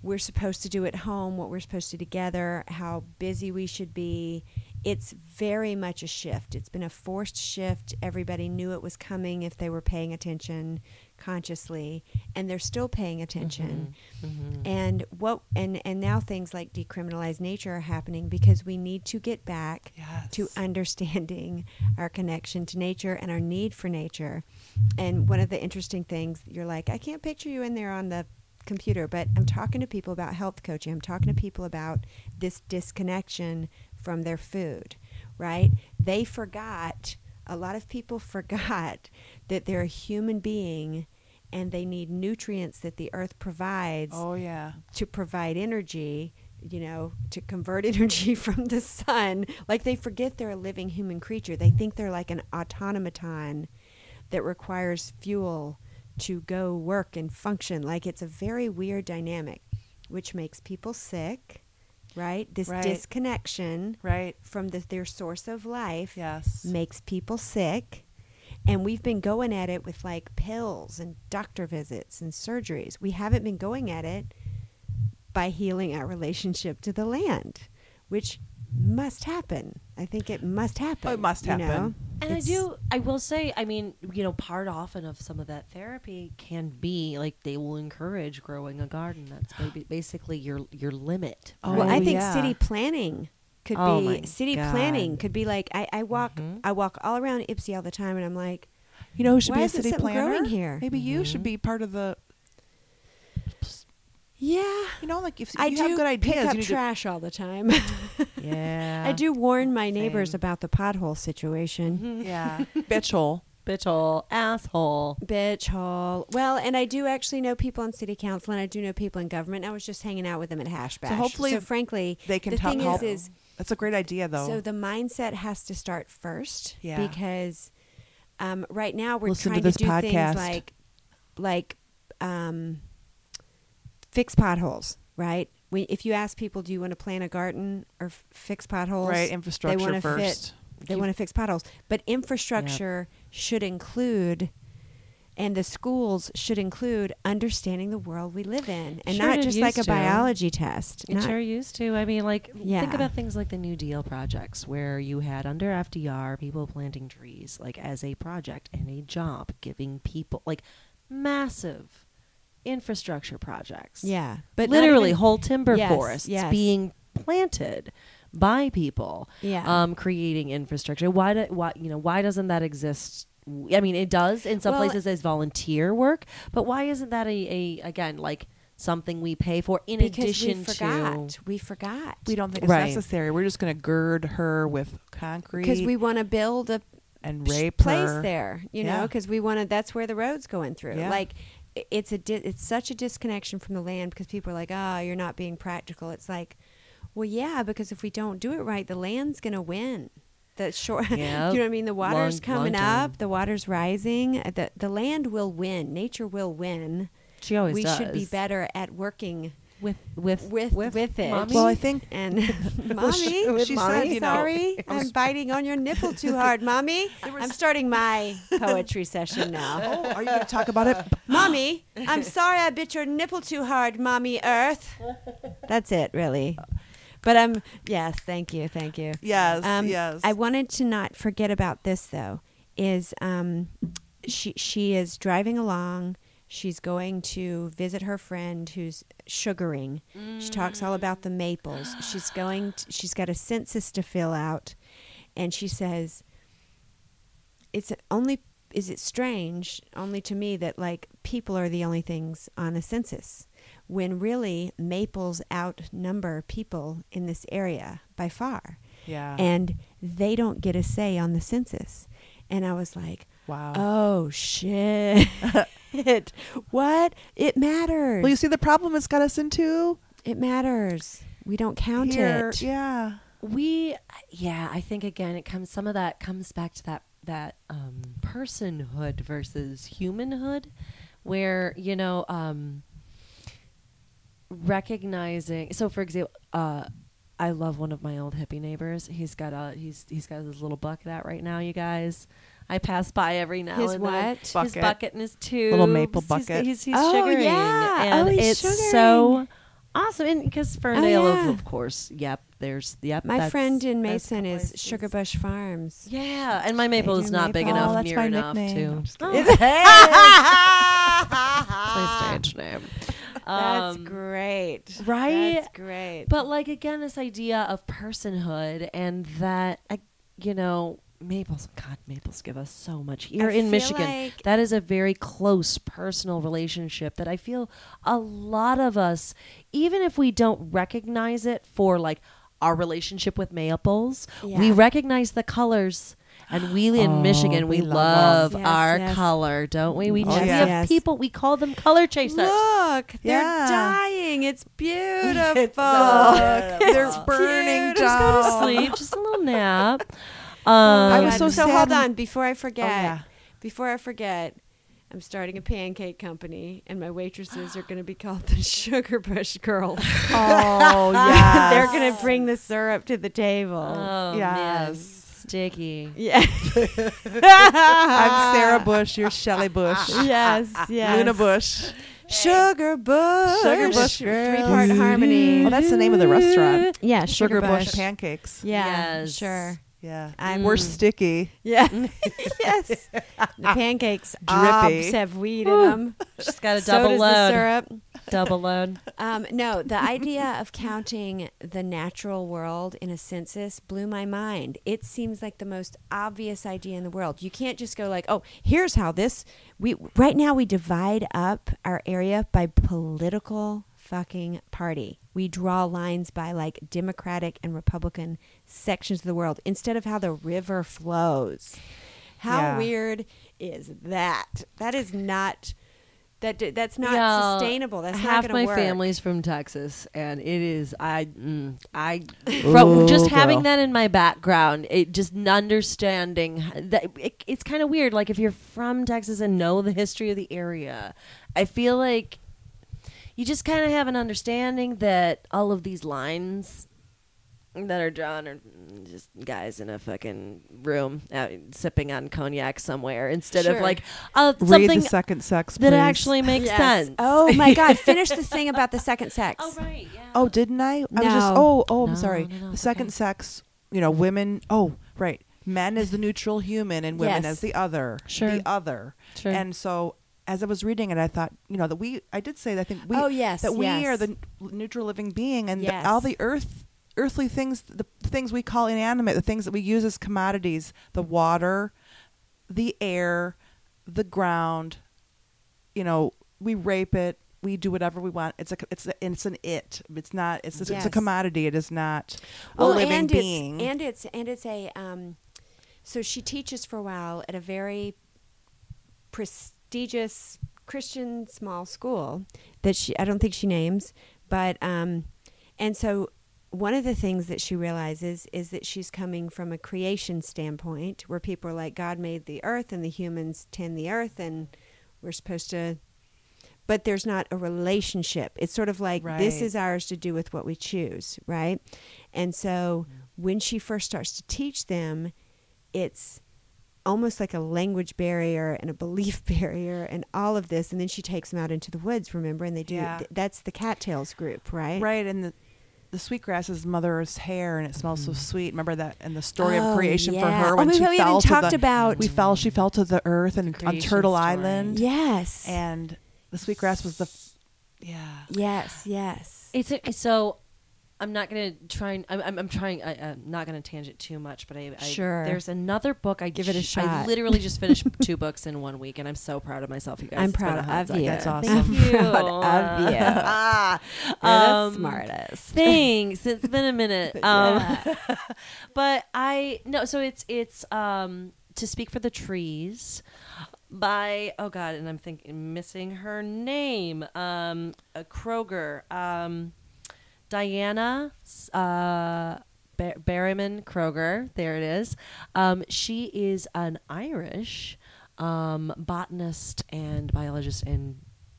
we're supposed to do at home, what we're supposed to do together, how busy we should be. It's very much a shift. It's been a forced shift. Everybody knew it was coming if they were paying attention consciously, and they're still paying attention. Mm-hmm. Mm-hmm. And what and, and now things like decriminalized nature are happening because we need to get back yes. to understanding our connection to nature and our need for nature. And one of the interesting things, you're like, I can't picture you in there on the computer, but I'm talking to people about health coaching. I'm talking to people about this disconnection from their food, right? They forgot, a lot of people forgot that they're a human being and they need nutrients that the earth provides oh, yeah. to provide energy, you know, to convert energy from the sun. Like they forget they're a living human creature. They think they're like an automaton that requires fuel to go work and function. Like it's a very weird dynamic, which makes people sick. Right? This right. disconnection right. from the, their source of life yes. makes people sick. And we've been going at it with like pills and doctor visits and surgeries. We haven't been going at it by healing our relationship to the land, which must happen. I think it must happen. Oh, it must happen. You know? And it's I do, I will say, I mean, you know, part often of some of that therapy can be like they will encourage growing a garden. That's maybe basically your your limit. Oh, right? Well, I think yeah. city planning could oh be city God. planning could be like I, I walk mm-hmm. I walk all around Ypsi all the time, and I'm like, you know, who should Why be a city planner? Growing here? Maybe mm-hmm. you should be part of the. Yeah, you know, like if you I have do good ideas, pick up you trash all the time. Yeah, I do warn my neighbors Same. about the pothole situation. Mm-hmm. Yeah, bitch hole, bitch hole, asshole, bitch hole. Well, and I do actually know people in city council, and I do know people in government. I was just hanging out with them at Hash Bash. So hopefully, so frankly, they can the thing help. Is, is that's a great idea, though. So the mindset has to start first, yeah, because um, right now we're Listen trying to, to do podcast. things like, like. Um, Fix potholes, right? We, if you ask people, do you want to plant a garden or f- fix potholes? Right, infrastructure they want to first. Fit, they want to fix potholes. But infrastructure yep. should include, and the schools should include, understanding the world we live in. And sure not just like a to. biology test. It not, sure used to. I mean, like, yeah. think about things like the New Deal projects where you had under F D R people planting trees like as a project and a job, giving people like massive infrastructure projects. Yeah. But literally even, whole timber yes, forests yes. being planted by people. Yeah. Um, creating infrastructure. Why do, why you know, why doesn't that exist? I mean, it does in some well, places as volunteer work, but why isn't that a, a again like something we pay for in addition we forgot. to we forgot. We don't think it's right. necessary. We're just gonna gird her with concrete. Because we wanna build a and rape place her. there, you yeah. know, because we wanna that's where the road's going through. Yeah. Like It's a di- it's such a disconnection from the land because people are like, oh, you're not being practical. It's like, well, yeah, because if we don't do it right, the land's going to win. The shore, yep. you know what I mean? The water's long, coming long up. The water's rising. The, the land will win. Nature will win. She always we does. We should be better at working with with with, with, with it. Mommy? Well, I think and mommy, well, she, she mommy, said, you know, sorry, I'm biting on your nipple too hard, mommy. I'm starting my poetry session now. Oh, are you going to talk about it, mommy? I'm sorry, I bit your nipple too hard, mommy Earth. That's it, really. But um, yes, thank you, thank you. Yes, um, yes. I wanted to not forget about this though. Is um, she she is driving along. She's going to visit her friend who's sugaring. Mm. She talks all about the maples. She's going to, she's got a census to fill out, and she says, "It's only is it strange only to me that like people are the only things on a census, when really maples outnumber people in this area by far. Yeah, and they don't get a say on the census." And I was like, "Wow, oh shit." It, what? It matters. Well, you see the problem it's got us into? It matters. We don't count Here, it. Yeah. We, yeah, I think again, it comes, some of that comes back to that, that um, personhood versus humanhood, where, you know, um, recognizing, so for example, uh, I love one of my old hippie neighbors. He's got a, he's, he's got his little bucket out right now, you guys. I pass by every now his and what? then. His what? His bucket and his tubes. Little maple bucket. He's, he's, he's oh, sugaring. Yeah. And oh, he's it's sugaring. So awesome. And because Ferndale, oh, yeah. of, of course, yep, there's, yep. My friend in Mason is Sugarbush Farms. Yeah. And my maple is not maple. big enough, oh, near enough nickname. to. Oh. It's my stage name. That's um, great. Right? That's great. But like, again, this idea of personhood and that, uh, you know, maples, God, maples give us so much here in Michigan. Like that is a very close personal relationship that I feel a lot of us, even if we don't recognize it for like our relationship with maples, yeah. we recognize the colors. And we in oh, Michigan, we, we love, love yes, our yes. color, don't we? We, oh, just, yes. we have people, we call them color chasers. Look, they're yeah. dying. It's beautiful. It's so beautiful. They're burning down. Just go to sleep, just a little nap. Um, I was so, so hold on, before I forget, oh, yeah. before I forget, I'm starting a pancake company, and my waitresses are going to be called the Sugarbush Girls. Oh, yeah. They're going to bring the syrup to the table. Oh, yes. Man. Sticky. Yeah. I'm Sarah Bush. You're Shelley Bush. Yes, yes. Luna Bush. Sugar Bush. Sugar Bush. Three-part harmony. Well, that's the name of the restaurant. Yeah, Sugar, Sugar Bush. Bush Pancakes. Yeah, yes. Sure. Yeah. I'm We're mm. sticky. Yeah. Yes. The pancakes obs have weed in them. She's got a double so does load. The syrup. Double load. Um, no, the idea of counting the natural world in a census blew my mind. It seems like the most obvious idea in the world. You can't just go like, oh, here's how this we right now we divide up our area by political fucking party. We draw lines by like Democratic and Republican sections of the world instead of how the river flows. How yeah. weird is that? That is not that d- that's not yeah, sustainable. That's half not gonna my work. Family's from Texas, and it is I mm, I from Ooh, just girl. having that in my background, it just understanding that it, it's kind of weird. Like if you're from Texas and know the history of the area, I feel like you just kind of have an understanding that all of these lines that are drawn are just guys in a fucking room out sipping on cognac somewhere instead sure. of like uh, something Read The Second Sex, please. That actually makes yes. sense. Oh my God! Finish the thing about The Second Sex. Oh right, yeah. Oh, didn't I? No. I was just. Oh, oh, I'm no, sorry. No, no, the Second okay. Sex. You know, women. Oh, right. Men as the neutral human, and women yes. as the other. Sure. The other. Sure. And so, as I was reading it, I thought, you know, that we. I did say that. I think we. Oh yes. That we yes. are the neutral living being, and yes. the, all the earth. earthly things, the things we call inanimate, the things that we use as commodities, the water, the air, the ground, you know, we rape it, we do whatever we want. It's a, it's a, it's an it. It's not, it's a, yes. it's a commodity. It is not well, a living and being. It's, and it's, and it's a, um, so she teaches for a while at a very prestigious Christian small school that she, I don't think she names, but, um, and so one of the things that she realizes is that she's coming from a creation standpoint where people are like, God made the earth and the humans tend the earth and we're supposed to but there's not a relationship. It's sort of like, right. This is ours to do with what we choose, right? And so yeah. when she first starts to teach them, it's almost like a language barrier and a belief barrier and all of this. And then she takes them out into the woods, remember? And they do. Yeah. Th- that's the cattails group, right? Right. And the, the sweetgrass is mother's hair, and it smells mm-hmm. so sweet. Remember that in the story oh, of creation yeah. for her when oh, she we fell to talked the, about we fell, she fell to the earth and creation on Turtle story. Island. Yes. And the sweetgrass was the, f- yeah. Yes. Yes. It's a, so I'm not going to try and I'm, I'm, I'm trying, I, I'm not going to tangent too much, but I, I sure. there's another book. I give it a sh- shot. I literally just finished two books in one week, and I'm so proud of myself. You guys, I'm proud of you. That's awesome. Thank you. Proud uh, of you. Ah, um, the smartest. Thanks. It's been a minute. but, um, but I no, so it's, it's, um, To Speak for the Trees by, oh God. And I'm thinking missing her name. Um, uh, Kroger, um, Diana uh, Ber- Berryman Kroger, there it is. Um, she is an Irish um, botanist and biologist and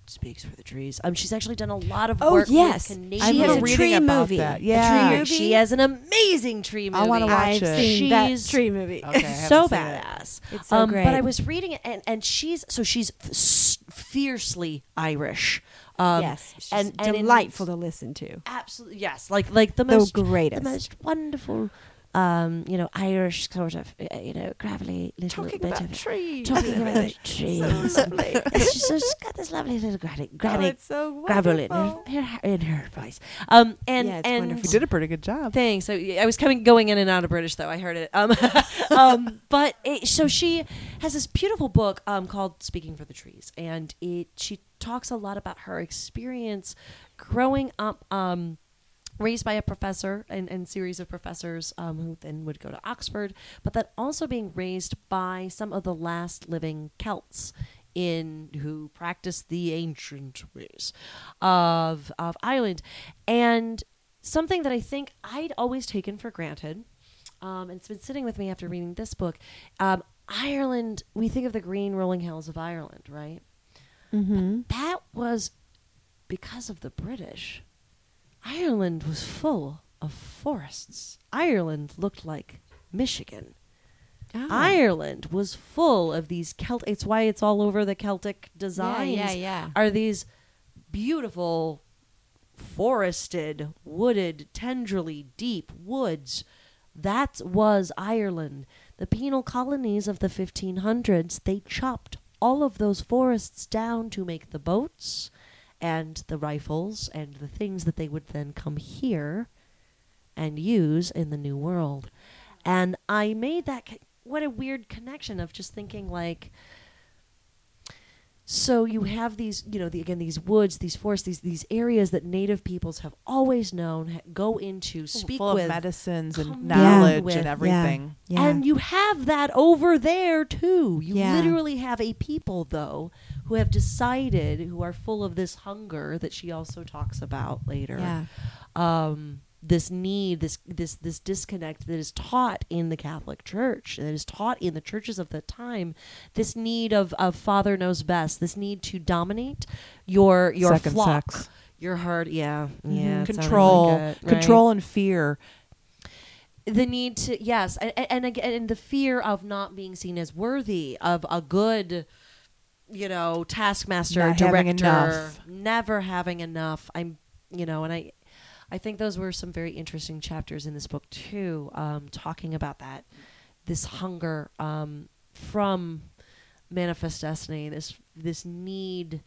speaks for the trees. Um, she's actually done a lot of work. Oh yes, with Canadian. She has a tree movie. That. Yeah, a tree movie? She has an amazing tree movie. I want to watch I've it. Seen she's that tree movie. Okay, so badass. It. It's so um, great. But I was reading it, and, and she's so she's f- fiercely Irish. Um, yes, she's and, and delightful in, to listen to. Absolutely, yes. Like like the most the greatest, the most wonderful. Um, you know, Irish sort of, uh, you know, gravelly little talking bit of trees. Talking about trees. So lovely. She's so, she's got this lovely little granny, granny oh, it's so gravel in her, her in her voice. Um, and yeah, it's and wonderful. You did a pretty good job. Thanks. I, I was coming going in and out of British though. I heard it. Um, um, but it, so she has this beautiful book um called Speaking for the Trees, and it she talks a lot about her experience growing up. Um. Raised by a professor and, and series of professors um, who then would go to Oxford, but then also being raised by some of the last living Celts in who practiced the ancient ways of of Ireland. And something that I think I'd always taken for granted, um, and it's been sitting with me after reading this book, um, Ireland, we think of the green rolling hills of Ireland, right? Mm-hmm. But that was because of the British. Ireland was full of forests. Ireland looked like Michigan. Oh. Ireland was full of these Celt. It's why it's all over the Celtic designs. Yeah, yeah, yeah. Are these beautiful, forested, wooded, tenderly deep woods? That was Ireland. The penal colonies of the fifteen hundreds. They chopped all of those forests down to make the boats. And the rifles and the things that they would then come here and use in the New World. And I made that, co- what a weird connection of just thinking like, so you have these, you know, the, again, these woods, these forests, these these areas that native peoples have always known, ha- go into, speak full with. Full of medicines and knowledge with, and everything. Yeah, yeah. And you have that over there too. You yeah. literally have a people though, who have decided, who are full of this hunger that she also talks about later, yeah. um, this need, this this this disconnect that is taught in the Catholic Church, that is taught in the churches of the time, this need of, of Father knows best, this need to dominate your your Second flock, sex. Your herd, yeah, mm-hmm. yeah, control, like it, right? Control and fear. The need to yes, and, and again, and the fear of not being seen as worthy of a good. You know, taskmaster, Not director, having enough. Never having enough. I'm, you know, and I, I think those were some very interesting chapters in this book too, um, talking about that, this hunger um, from manifest destiny, this this need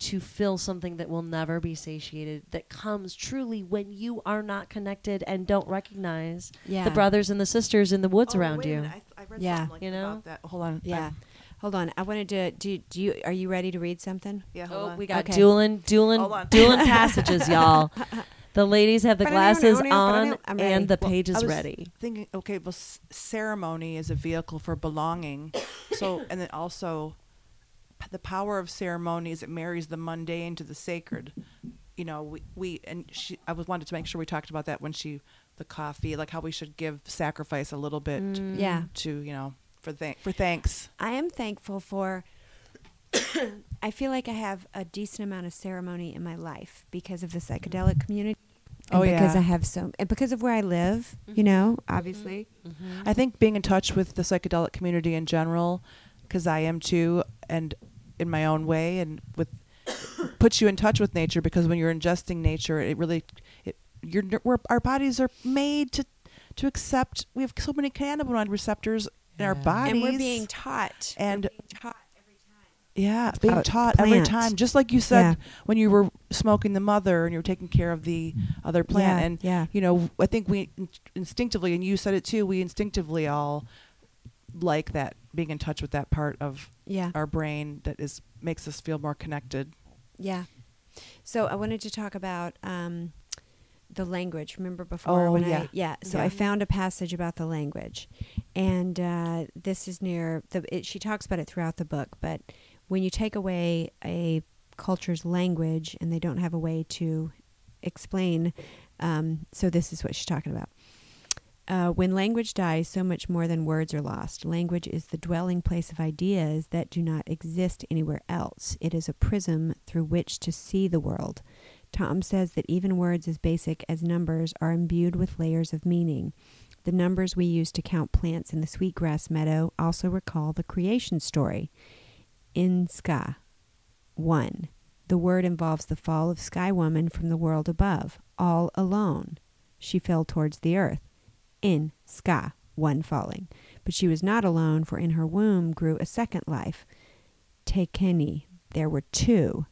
to fill something that will never be satiated that comes truly when you are not connected and don't recognize yeah. the brothers and the sisters in the woods oh, around wait, you. I, I read yeah, something like you know? About that. Hold on. Yeah. I'm, Hold on, I wanted to do. Do you are you ready to read something? Yeah, hold oh, on. We got okay. dueling, dueling, dueling passages, y'all. The ladies have the but glasses I know, I know, on and the well, page is I was ready. Thinking, okay, well, c- ceremony is a vehicle for belonging. So, and then also, p- the power of ceremony is it marries the mundane to the sacred. You know, we we and she. I was wanted to make sure we talked about that when she the coffee, like how we should give sacrifice a little bit. Mm. Yeah. To you know. For, thank- for thanks. I am thankful for I feel like I have a decent amount of ceremony in my life because of the psychedelic community. And oh, because yeah. Because I have so... And because of where I live, mm-hmm. you know, obviously. Mm-hmm. Mm-hmm. I think being in touch with the psychedelic community in general, because I am too, and in my own way, and with... puts you in touch with nature, because when you're ingesting nature, it really... It, you're, we're, our bodies are made to, to accept... We have so many cannabinoid receptors yeah. in our bodies. And we're being taught. And... We're being taught. Yeah, being oh, taught plant. Every time, just like you said yeah. when you were smoking the mother and you were taking care of the other plant. Yeah, and, yeah. you know, I think we instinctively, and you said it too, we instinctively all like that, being in touch with that part of yeah. our brain that is makes us feel more connected. Yeah. So I wanted to talk about um, the language. Remember before? Oh, when yeah. I, yeah. So yeah. I found a passage about the language. And uh, this is near, the. It, she talks about it throughout the book, but... When you take away a culture's language and they don't have a way to explain, um, so this is what she's talking about. Uh, when language dies, so much more than words are lost. Language is the dwelling place of ideas that do not exist anywhere else. It is a prism through which to see the world. Tom says that even words as basic as numbers are imbued with layers of meaning. The numbers we use to count plants in the sweetgrass meadow also recall the creation story. Inská, one. The word involves the fall of Sky Woman from the world above. All alone, she fell towards the earth. Inská, one falling. But she was not alone, for in her womb grew a second life. Tekeni, there were two.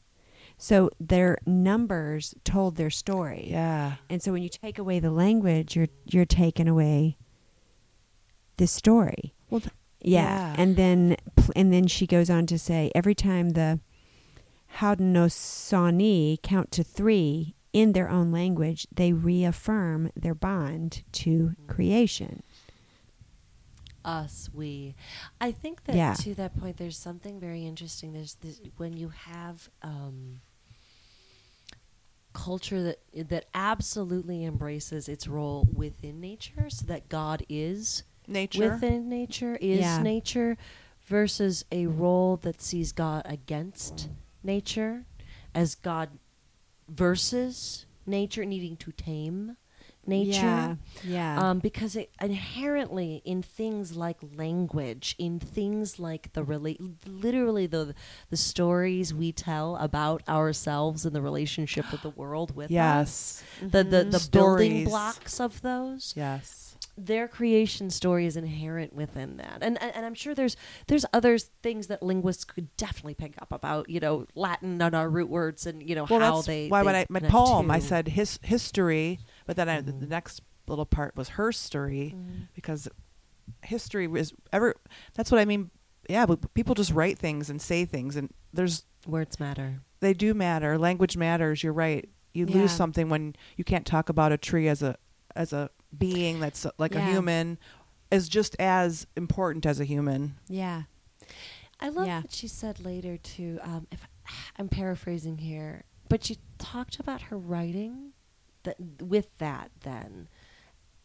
So their numbers told their story. Yeah. And so when you take away the language, you're you're taking away the story. Well. Th- Yeah. yeah, and then pl- and then she goes on to say, every time the Haudenosaunee count to three in their own language, they reaffirm their bond to creation. Us, we. I think that yeah. to that point, there's something very interesting. There's this, when you have um, culture that that absolutely embraces its role within nature, so that God is. Nature. Within nature is yeah. nature, versus a role that sees God against nature, as God versus nature, needing to tame nature. Yeah, yeah. Um, because it inherently in things like language, in things like the rela- literally the the stories we tell about ourselves and the relationship with the world with yes. us. Mm-hmm. The the, the building blocks of those. Yes. Their creation story is inherent within that, and, and and I'm sure there's there's other things that linguists could definitely pick up about, you know, Latin and our root words, and you know well, how that's they. Why they would I my poem? To. I said his history, but then mm. I, the, the next little part was her story, mm. because history is ever. That's what I mean. Yeah, but people just write things and say things, and there's words matter. They do matter. Language matters. You're right. You yeah. lose something when you can't talk about a tree as a as a. being that's like yeah. a human is just as important as a human. Yeah. I love yeah. what she said later too. Um, if I, I'm paraphrasing here, but she talked about her writing that with that then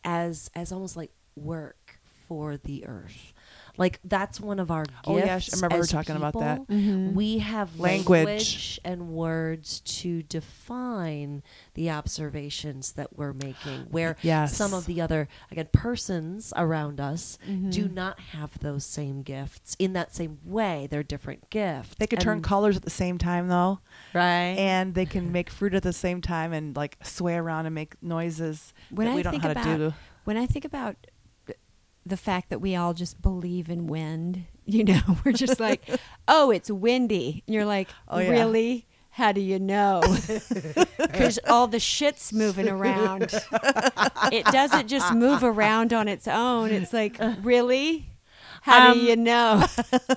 as, as almost like work for the earth. Like that's one of our gifts. Oh yeah, I remember as talking people, about that. Mm-hmm. We have language. language and words to define the observations that we're making. Where yes. some of the other again persons around us mm-hmm. do not have those same gifts in that same way. They're different gifts. They could and turn colors at the same time though, right? And they can make fruit at the same time and like sway around and make noises when that I we don't think know how about, to do. When I think about. The fact that we all just believe in wind, you know, we're just like, oh, it's windy. And you're like, oh, yeah. really? How do you know? Because all the shit's moving around. It doesn't just move around on its own. It's like, really? How um, do you know?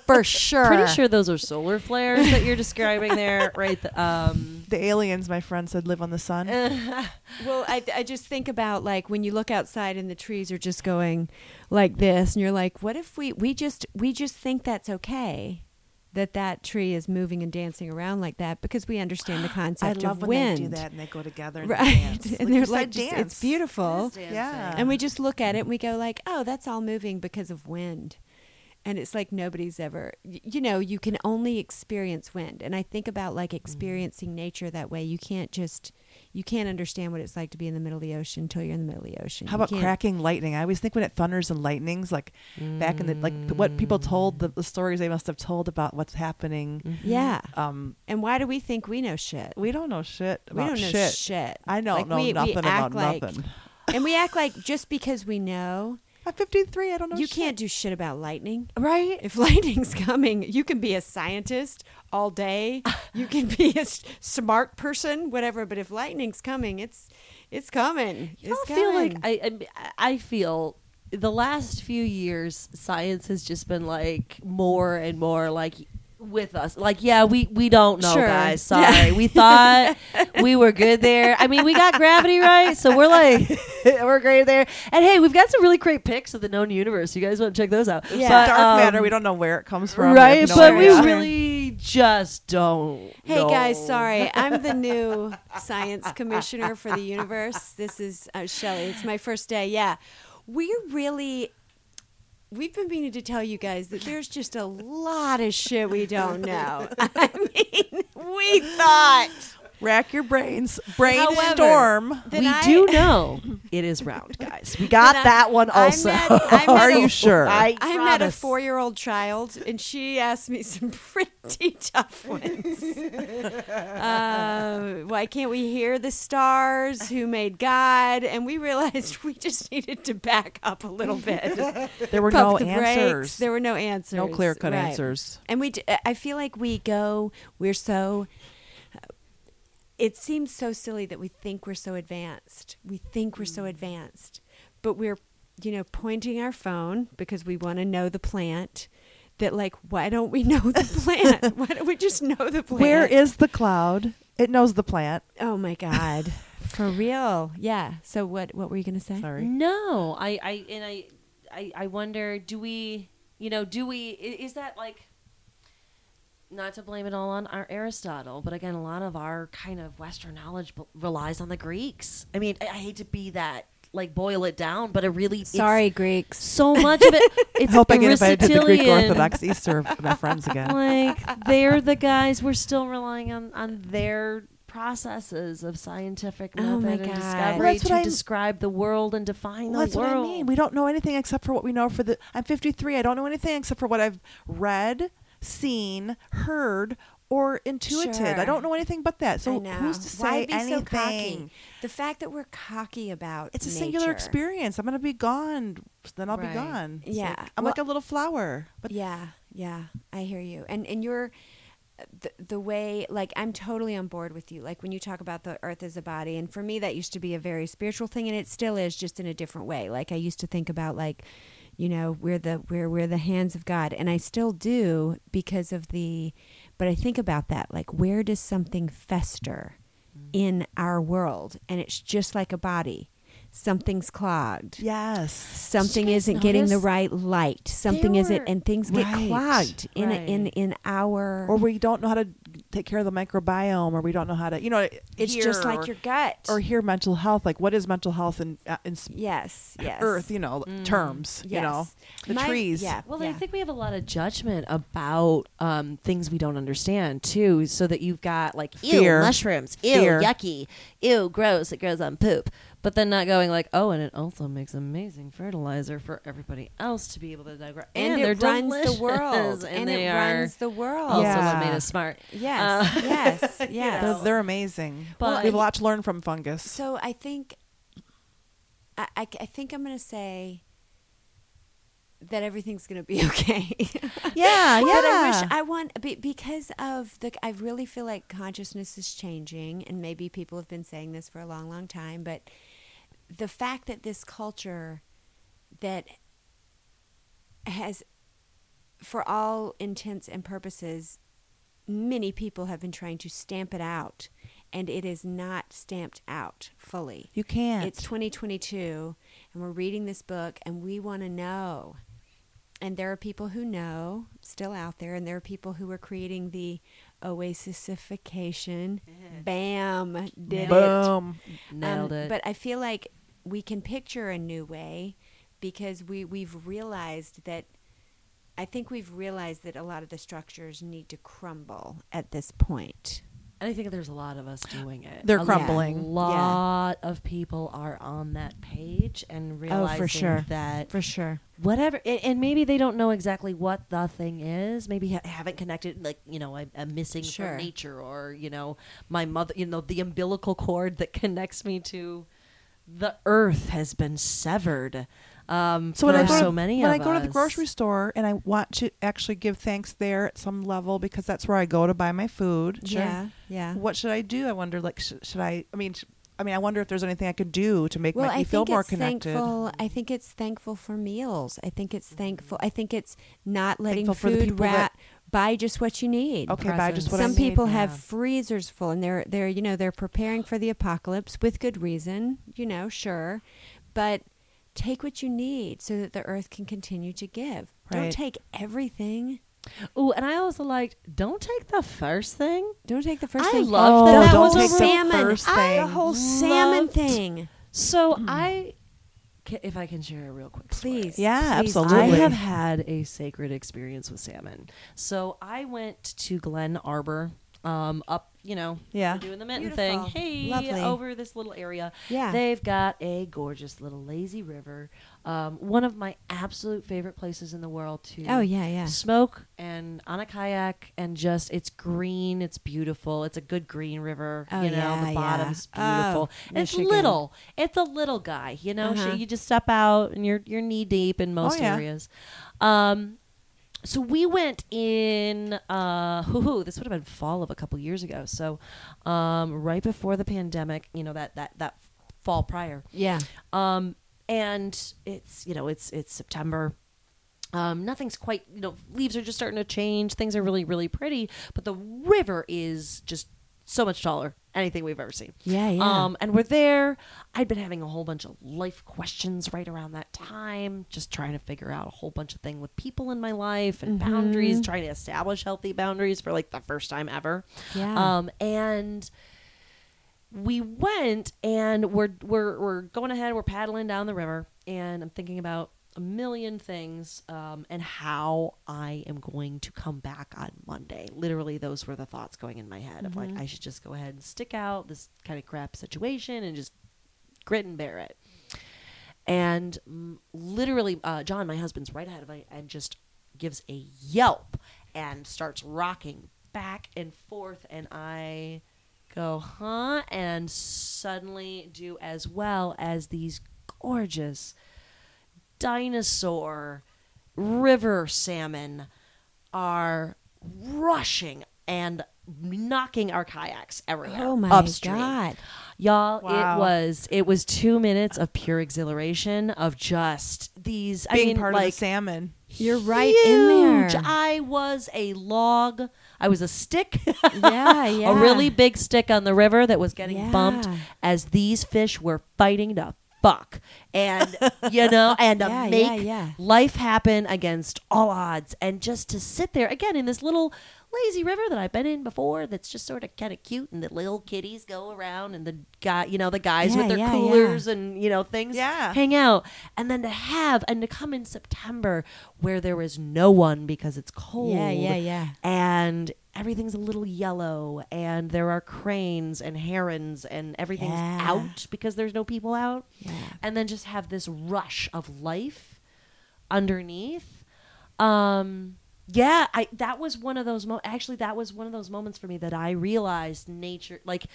For sure. Pretty sure those are solar flares that you're describing there, right? The, um, the aliens, my friend said, live on the sun. Uh, well, I, I just think about like when you look outside and the trees are just going like this, and you're like, what if we we just we just think that's okay that that tree is moving and dancing around like that because we understand the concept of wind. I love when wind. They do that and they go together and right? dance. And like they're like, dance. Just, it's beautiful. It yeah. And we just look at it and we go like, oh, that's all moving because of wind. And it's like nobody's ever, you know, you can only experience wind. And I think about like experiencing nature that way. You can't just, you can't understand what it's like to be in the middle of the ocean until you're in the middle of the ocean. How you about can't. cracking lightning? I always think when it thunders and lightnings, like mm. back in the, like what people told, the, the stories they must have told about what's happening. Mm-hmm. Yeah. Um. And why do we think we know shit? We don't know shit about we don't know shit. shit. I don't like, know we, nothing we about like, nothing. And we act like just because we know. At fifty-three, I don't know You shit. can't do shit about lightning. Right? If lightning's coming, you can be a scientist all day. You can be a s- smart person, whatever. But if lightning's coming, it's it's coming. You it's coming. feel like I, I I feel the last few years, science has just been like more and more like with us. Like, yeah, we, we don't know, sure. guys. Sorry. Yeah. We thought we were good there. I mean, we got gravity right, so we're like, we're great there. And hey, we've got some really great pics of the known universe. You guys want to check those out? Yeah. But, dark um, matter, we don't know where it comes from. Right, no but idea. we really just don't Hey, know. guys, sorry. I'm the new science commissioner for the universe. This is uh, Shelley. It's my first day. Yeah. We really... We've been meaning to tell you guys that there's just a lot of shit we don't know. I mean, we thought. Rack your brains. Brainstorm. We I, do know it is round, guys. We got that I, one also. I met, I met Are a, you sure? I, I met a four-year-old child, and she asked me some pretty tough ones. uh, why can't we hear the stars? Who made God? And we realized we just needed to back up a little bit. There were Pump no the answers. Brakes. There were no answers. No clear-cut right. answers. And we. D- I feel like we go, we're so... It seems so silly that we think we're so advanced. We think we're so advanced. But we're, you know, pointing our phone because we want to know the plant. That like, why don't we know the plant? Why don't we just know the plant? Where is the cloud? It knows the plant. Oh, my God. For real. Yeah. So what, what were you going to say? Sorry. No. I, I and I, I, I wonder, do we, you know, do we, is that like. Not to blame it all on our Aristotle, but again, a lot of our kind of Western knowledge b- relies on the Greeks. I mean, I, I hate to be that, like, boil it down, but it really... Sorry, Greeks. So much of it... It's I hope I get invited to the Greek Orthodox Easter with my friends again. Like, they're the guys we're still relying on, on their processes of scientific method oh my and God. discovery to I, describe the world and define well, the that's world. That's what I mean. We don't know anything except for what we know for the... I'm fifty-three. I don't know anything except for what I've read... seen, heard, or intuited. Sure. I don't know anything but that. So who's to say Why be anything? So cocky? The fact that we're cocky about it's a nature. Singular experience. I'm gonna be gone, then I'll right. be gone. It's yeah, like, I'm well, like a little flower. But yeah, yeah, I hear you. And and you're the, the way like I'm totally on board with you. Like when you talk about the earth as a body, and for me that used to be a very spiritual thing, and it still is, just in a different way. Like I used to think about like. You know, we're the we're we're the hands of God, and I still do because of the. But I think about that, like where does something fester mm. in our world, and it's just like a body, something's clogged. Yes, something isn't getting the right light. Something isn't, and things right. get clogged in right. a, in in our. Or we don't know how to take care of the microbiome, or we don't know how to, you know, it's hear, just like or, your gut or hear mental health. Like what is mental health in, uh, in yes, yes. earth, you know, mm. terms, yes. you know, the My, trees. Yeah. Well, yeah. I think we have a lot of judgment about um, things we don't understand too. So that you've got like, Fear. ew, mushrooms, ew, Fear. yucky, ew, gross. It grows on poop. But then not going like, oh, and it also makes amazing fertilizer for everybody else to be able to digress. And, and it runs delicious. the world. And, and it runs the world. Also yeah. what made us smart. Yes, uh, yes, yes. You know. they're, they're amazing. But we have a lot to learn from fungus. So I think, I, I, I think I'm going to say that everything's going to be okay. yeah, yeah. But I wish I want, be, because of the, I really feel like consciousness is changing. And maybe people have been saying this for a long, long time. But the fact that this culture that has, for all intents and purposes, many people have been trying to stamp it out, and it is not stamped out fully. You can't. It's twenty twenty-two, and we're reading this book, and we want to know. And there are people who know, still out there, and there are people who are creating the oasisification. Mm-hmm. Bam. Did Boom. it. Boom. Nailed um, it. But I feel like we can picture a new way because we, we've realized that I think we've realized that a lot of the structures need to crumble at this point. And I think there's a lot of us doing it. They're a crumbling. A lot yeah. of people are on that page and realizing oh, for sure. that for sure. whatever, and, and maybe they don't know exactly what the thing is. Maybe ha- haven't connected, like, you know, I'm, I'm missing sure. from nature, or, you know, my mother, you know, the umbilical cord that connects me to the earth has been severed. Um, so when I go so to, many when I go us. to the grocery store and I want to actually give thanks there at some level, because that's where I go to buy my food. Sure. Yeah, yeah. What should I do? I wonder. Like, sh- should I? I mean, sh- I mean, I wonder if there's anything I could do to make well, my, me feel more connected. Thankful, I think it's thankful for meals. I think it's thankful. I think it's not letting thankful food rat. Buy just what you need. Okay, presents. buy just what Some I need. Some people yeah. have freezers full, and they're they're you know they're preparing for the apocalypse with good reason. You know, sure, but. Take what you need so that the earth can continue to give. Right. Don't take everything. Oh, and I also liked, don't take the first thing. Don't take the first I thing. I love oh, that. Don't, that don't take salmon. the first thing. I, the whole salmon thing. So mm. I, can, if I can share a real quick story. Please. Yeah, please. Absolutely. I have had a sacred experience with salmon. So I went to Glen Arbor, um, up, you know, yeah. doing the mitten Beautiful. thing. Hey, Lovely. over this little area. Yeah. They've got a gorgeous little lazy river. Um, one of my absolute favorite places in the world to oh, yeah, yeah. smoke and on a kayak, and just, it's green, it's beautiful. It's a good green river, oh, you know, yeah, the bottom's yeah. beautiful. Oh, it's little. It's a little guy, you know, uh-huh. so you just step out and you're you're knee deep in most oh, yeah. areas. Um So we went in, uh, hoo-hoo, this would have been fall of a couple years ago. So um, right before the pandemic, you know, that that, that fall prior. Yeah. Um, and it's, you know, it's it's September. Um, nothing's quite, you know, leaves are just starting to change. Things are really, really pretty. But the river is just so much taller. Anything we've ever seen. Yeah, yeah. Um, and we're there. I'd been having a whole bunch of life questions right around that time, just trying to figure out a whole bunch of things with people in my life and mm-hmm. boundaries, trying to establish healthy boundaries for like the first time ever. Yeah. Um, and we went, and we're we're we're going ahead. We're paddling down the river, and I'm thinking about a million things, um, and how I am going to come back on Monday. Literally, those were the thoughts going in my head mm-hmm. of like, I should just go ahead and stick out this kind of crap situation and just grit and bear it. And mm, literally, uh, John, my husband's right ahead of me and just gives a yelp and starts rocking back and forth. And I go, huh? And suddenly do as well as these gorgeous dinosaur river salmon are rushing and knocking our kayaks everywhere. Oh my upstream. God. Y'all, wow. it was it was two minutes of pure exhilaration of just these being I mean, part like, of the salmon. You're right huge. in there. I was a log. I was a stick. yeah, yeah. A really big stick on the river that was getting yeah. bumped as these fish were fighting to fuck and you know and yeah, make yeah, yeah. life happen against all odds, and just to sit there again in this little lazy river that I've been in before, that's just sort of kind of cute, and the little kitties go around, and the guy you know the guys yeah, with their yeah, coolers yeah. and you know things yeah. hang out, and then to have and to come in September where there is no one because it's cold yeah yeah yeah and everything's a little yellow, and there are cranes and herons, and everything's yeah. out because there's no people out. Yeah. And then just have this rush of life underneath. Um, yeah, I that was one of those mo- actually that was one of those moments for me that I realized nature, like,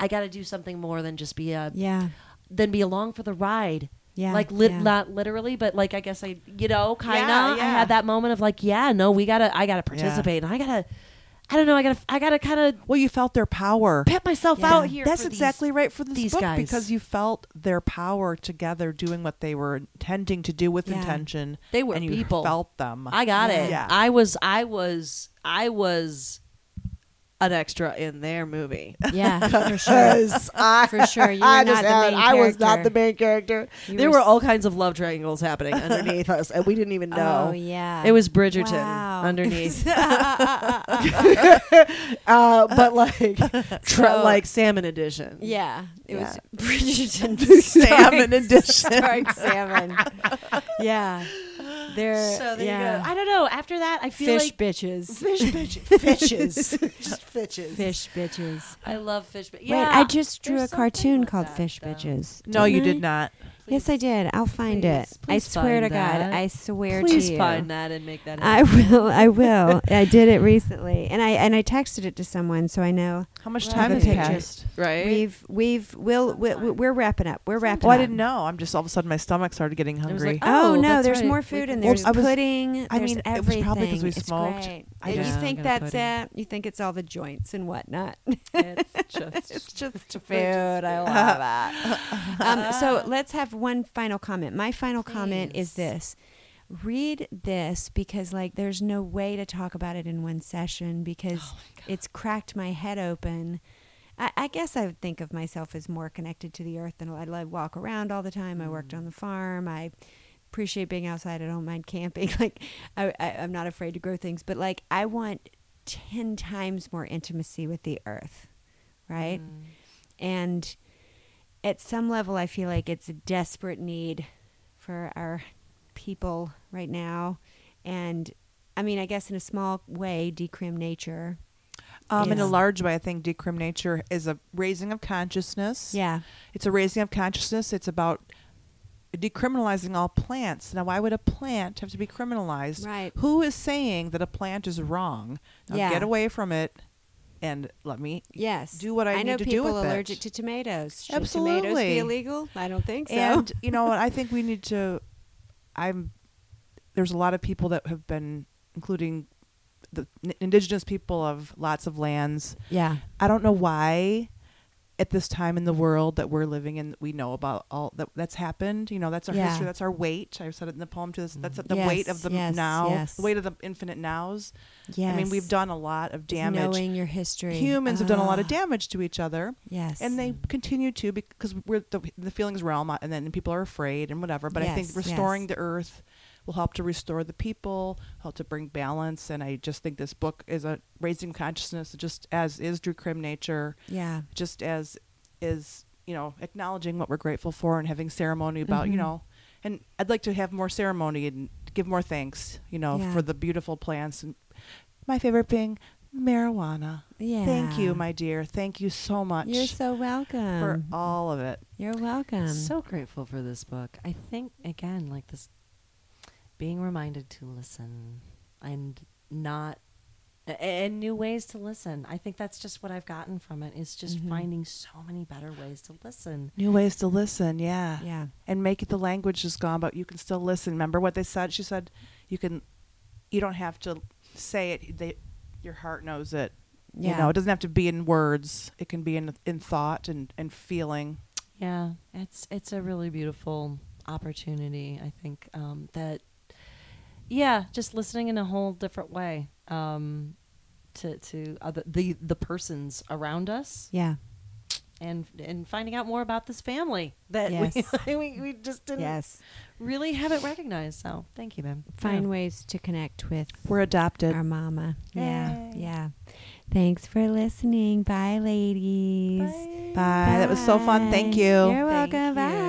I got to do something more than just be a yeah. than be along for the ride. Yeah, like lit, yeah. not literally, but like I guess I you know kind of yeah, yeah. I had that moment of like yeah no we gotta I gotta participate yeah. and I gotta. I don't know. I gotta. I gotta kind of. Well, you felt their power. Pet myself yeah. out here. That's for exactly these, right for this these book guys. Because you felt their power together, doing what they were intending to do with yeah. intention. They were and you people. Felt them. I got yeah. it. Yeah. I was. I was. I was. An extra in their movie. Yeah, for sure. I, for sure. You were I not the main I was not the main character. You there were, were all kinds of love triangles happening underneath us, and we didn't even know. Oh, yeah. It was Bridgerton wow. underneath. uh, but like, tr- so, like Salmon Edition. Yeah. It yeah. was Bridgerton. Salmon Edition. Sorry, Salmon. Yeah. They're, so there yeah. you go. I don't know. After that, I feel fish like bitches. Fish bitches. Fishes. Just fishes. Fish bitches. I love fish bitches. Yeah. Wait, I just drew There's a cartoon called that, Fish though. Bitches. No, you I? did not. Please. Yes, I did. I'll find please, it. Please I swear to that. God. I swear please to you. Please find that and make that happen. I will. I will. I did it recently, and I and I texted it to someone, so I know how much well, time has passed. Right? We've we've we'll we, we're wrapping up. We're wrapping. Well, up. I didn't know. I'm just all of a sudden my stomach started getting hungry. Like, oh, oh no! There's right. more food, and there's was, pudding. I mean, there's everything. It was probably because we it's smoked. Great. I yeah, you think that's it? You think it's all the joints and whatnot? It's just it's just food. I love that. Um. So let's have. One final comment. My final Please. comment is this. Read this because like there's no way to talk about it in one session because oh it's cracked my head open. I, I guess I would think of myself as more connected to the earth than I love walk around all the time. Mm. I worked on the farm. I appreciate being outside. I don't mind camping. Like I, I, I'm not afraid to grow things, but like I want ten times more intimacy with the earth. Right. Mm. And at some level, I feel like it's a desperate need for our people right now. And, I mean, I guess in a small way, Decrim Nature. Um, in a large way, I think Decrim Nature is a raising of consciousness. Yeah. It's a raising of consciousness. It's about decriminalizing all plants. Now, why would a plant have to be criminalized? Right. Who is saying that a plant is wrong? Now, yeah. get away from it. And let me yes. do what I, I need to do with it. I know people allergic to tomatoes. Should Absolutely. tomatoes be illegal? I don't think so. And, you know, I think we need to, I'm, there's a lot of people that have been, including the n- indigenous people of lots of lands. Yeah. I don't know why at this time in the world that we're living in, we know about all that that's happened. You know, that's our yeah. history. That's our weight. I said it in the poem to this. That's the yes, weight of the yes, now, yes. the weight of the infinite nows. Yes. I mean, we've done a lot of damage. Knowing your history. Humans oh. have done a lot of damage to each other. Yes. And they continue to because we're the, the feelings realm and then people are afraid and whatever. But yes, I think restoring yes. the earth will help to restore the people, help to bring balance. And I just think this book is a raising consciousness, just as is Decrim Nature. Yeah. Just as is, you know, acknowledging what we're grateful for and having ceremony about, mm-hmm. you know, and I'd like to have more ceremony and give more thanks, you know, yeah. for the beautiful plants. And my favorite thing, marijuana. Yeah. Thank you, my dear. Thank you so much. You're so welcome. For all of it. You're welcome. So grateful for this book. I think, again, like this, being reminded to listen and not and new ways to listen. I think that's just what I've gotten from it is just mm-hmm. finding so many better ways to listen. New ways to listen. Yeah. Yeah. And make it the language is gone, but you can still listen. Remember what they said? She said, you can, you don't have to say it. They, your heart knows it. Yeah. You know, it doesn't have to be in words. It can be in, in thought and, and feeling. Yeah. It's, it's a really beautiful opportunity. I think um, that, yeah, just listening in a whole different way um, to to other, the the persons around us. Yeah, and and finding out more about this family that yes. we, we we just didn't yes. really have it recognized. So thank you, ma'am. Find yeah. ways to connect with. We're adopted. Our mama. Yay. Yeah, yeah. Thanks for listening. Bye, ladies. Bye. Bye. Bye. That was so fun. Thank you. You're welcome. Thank you. Bye.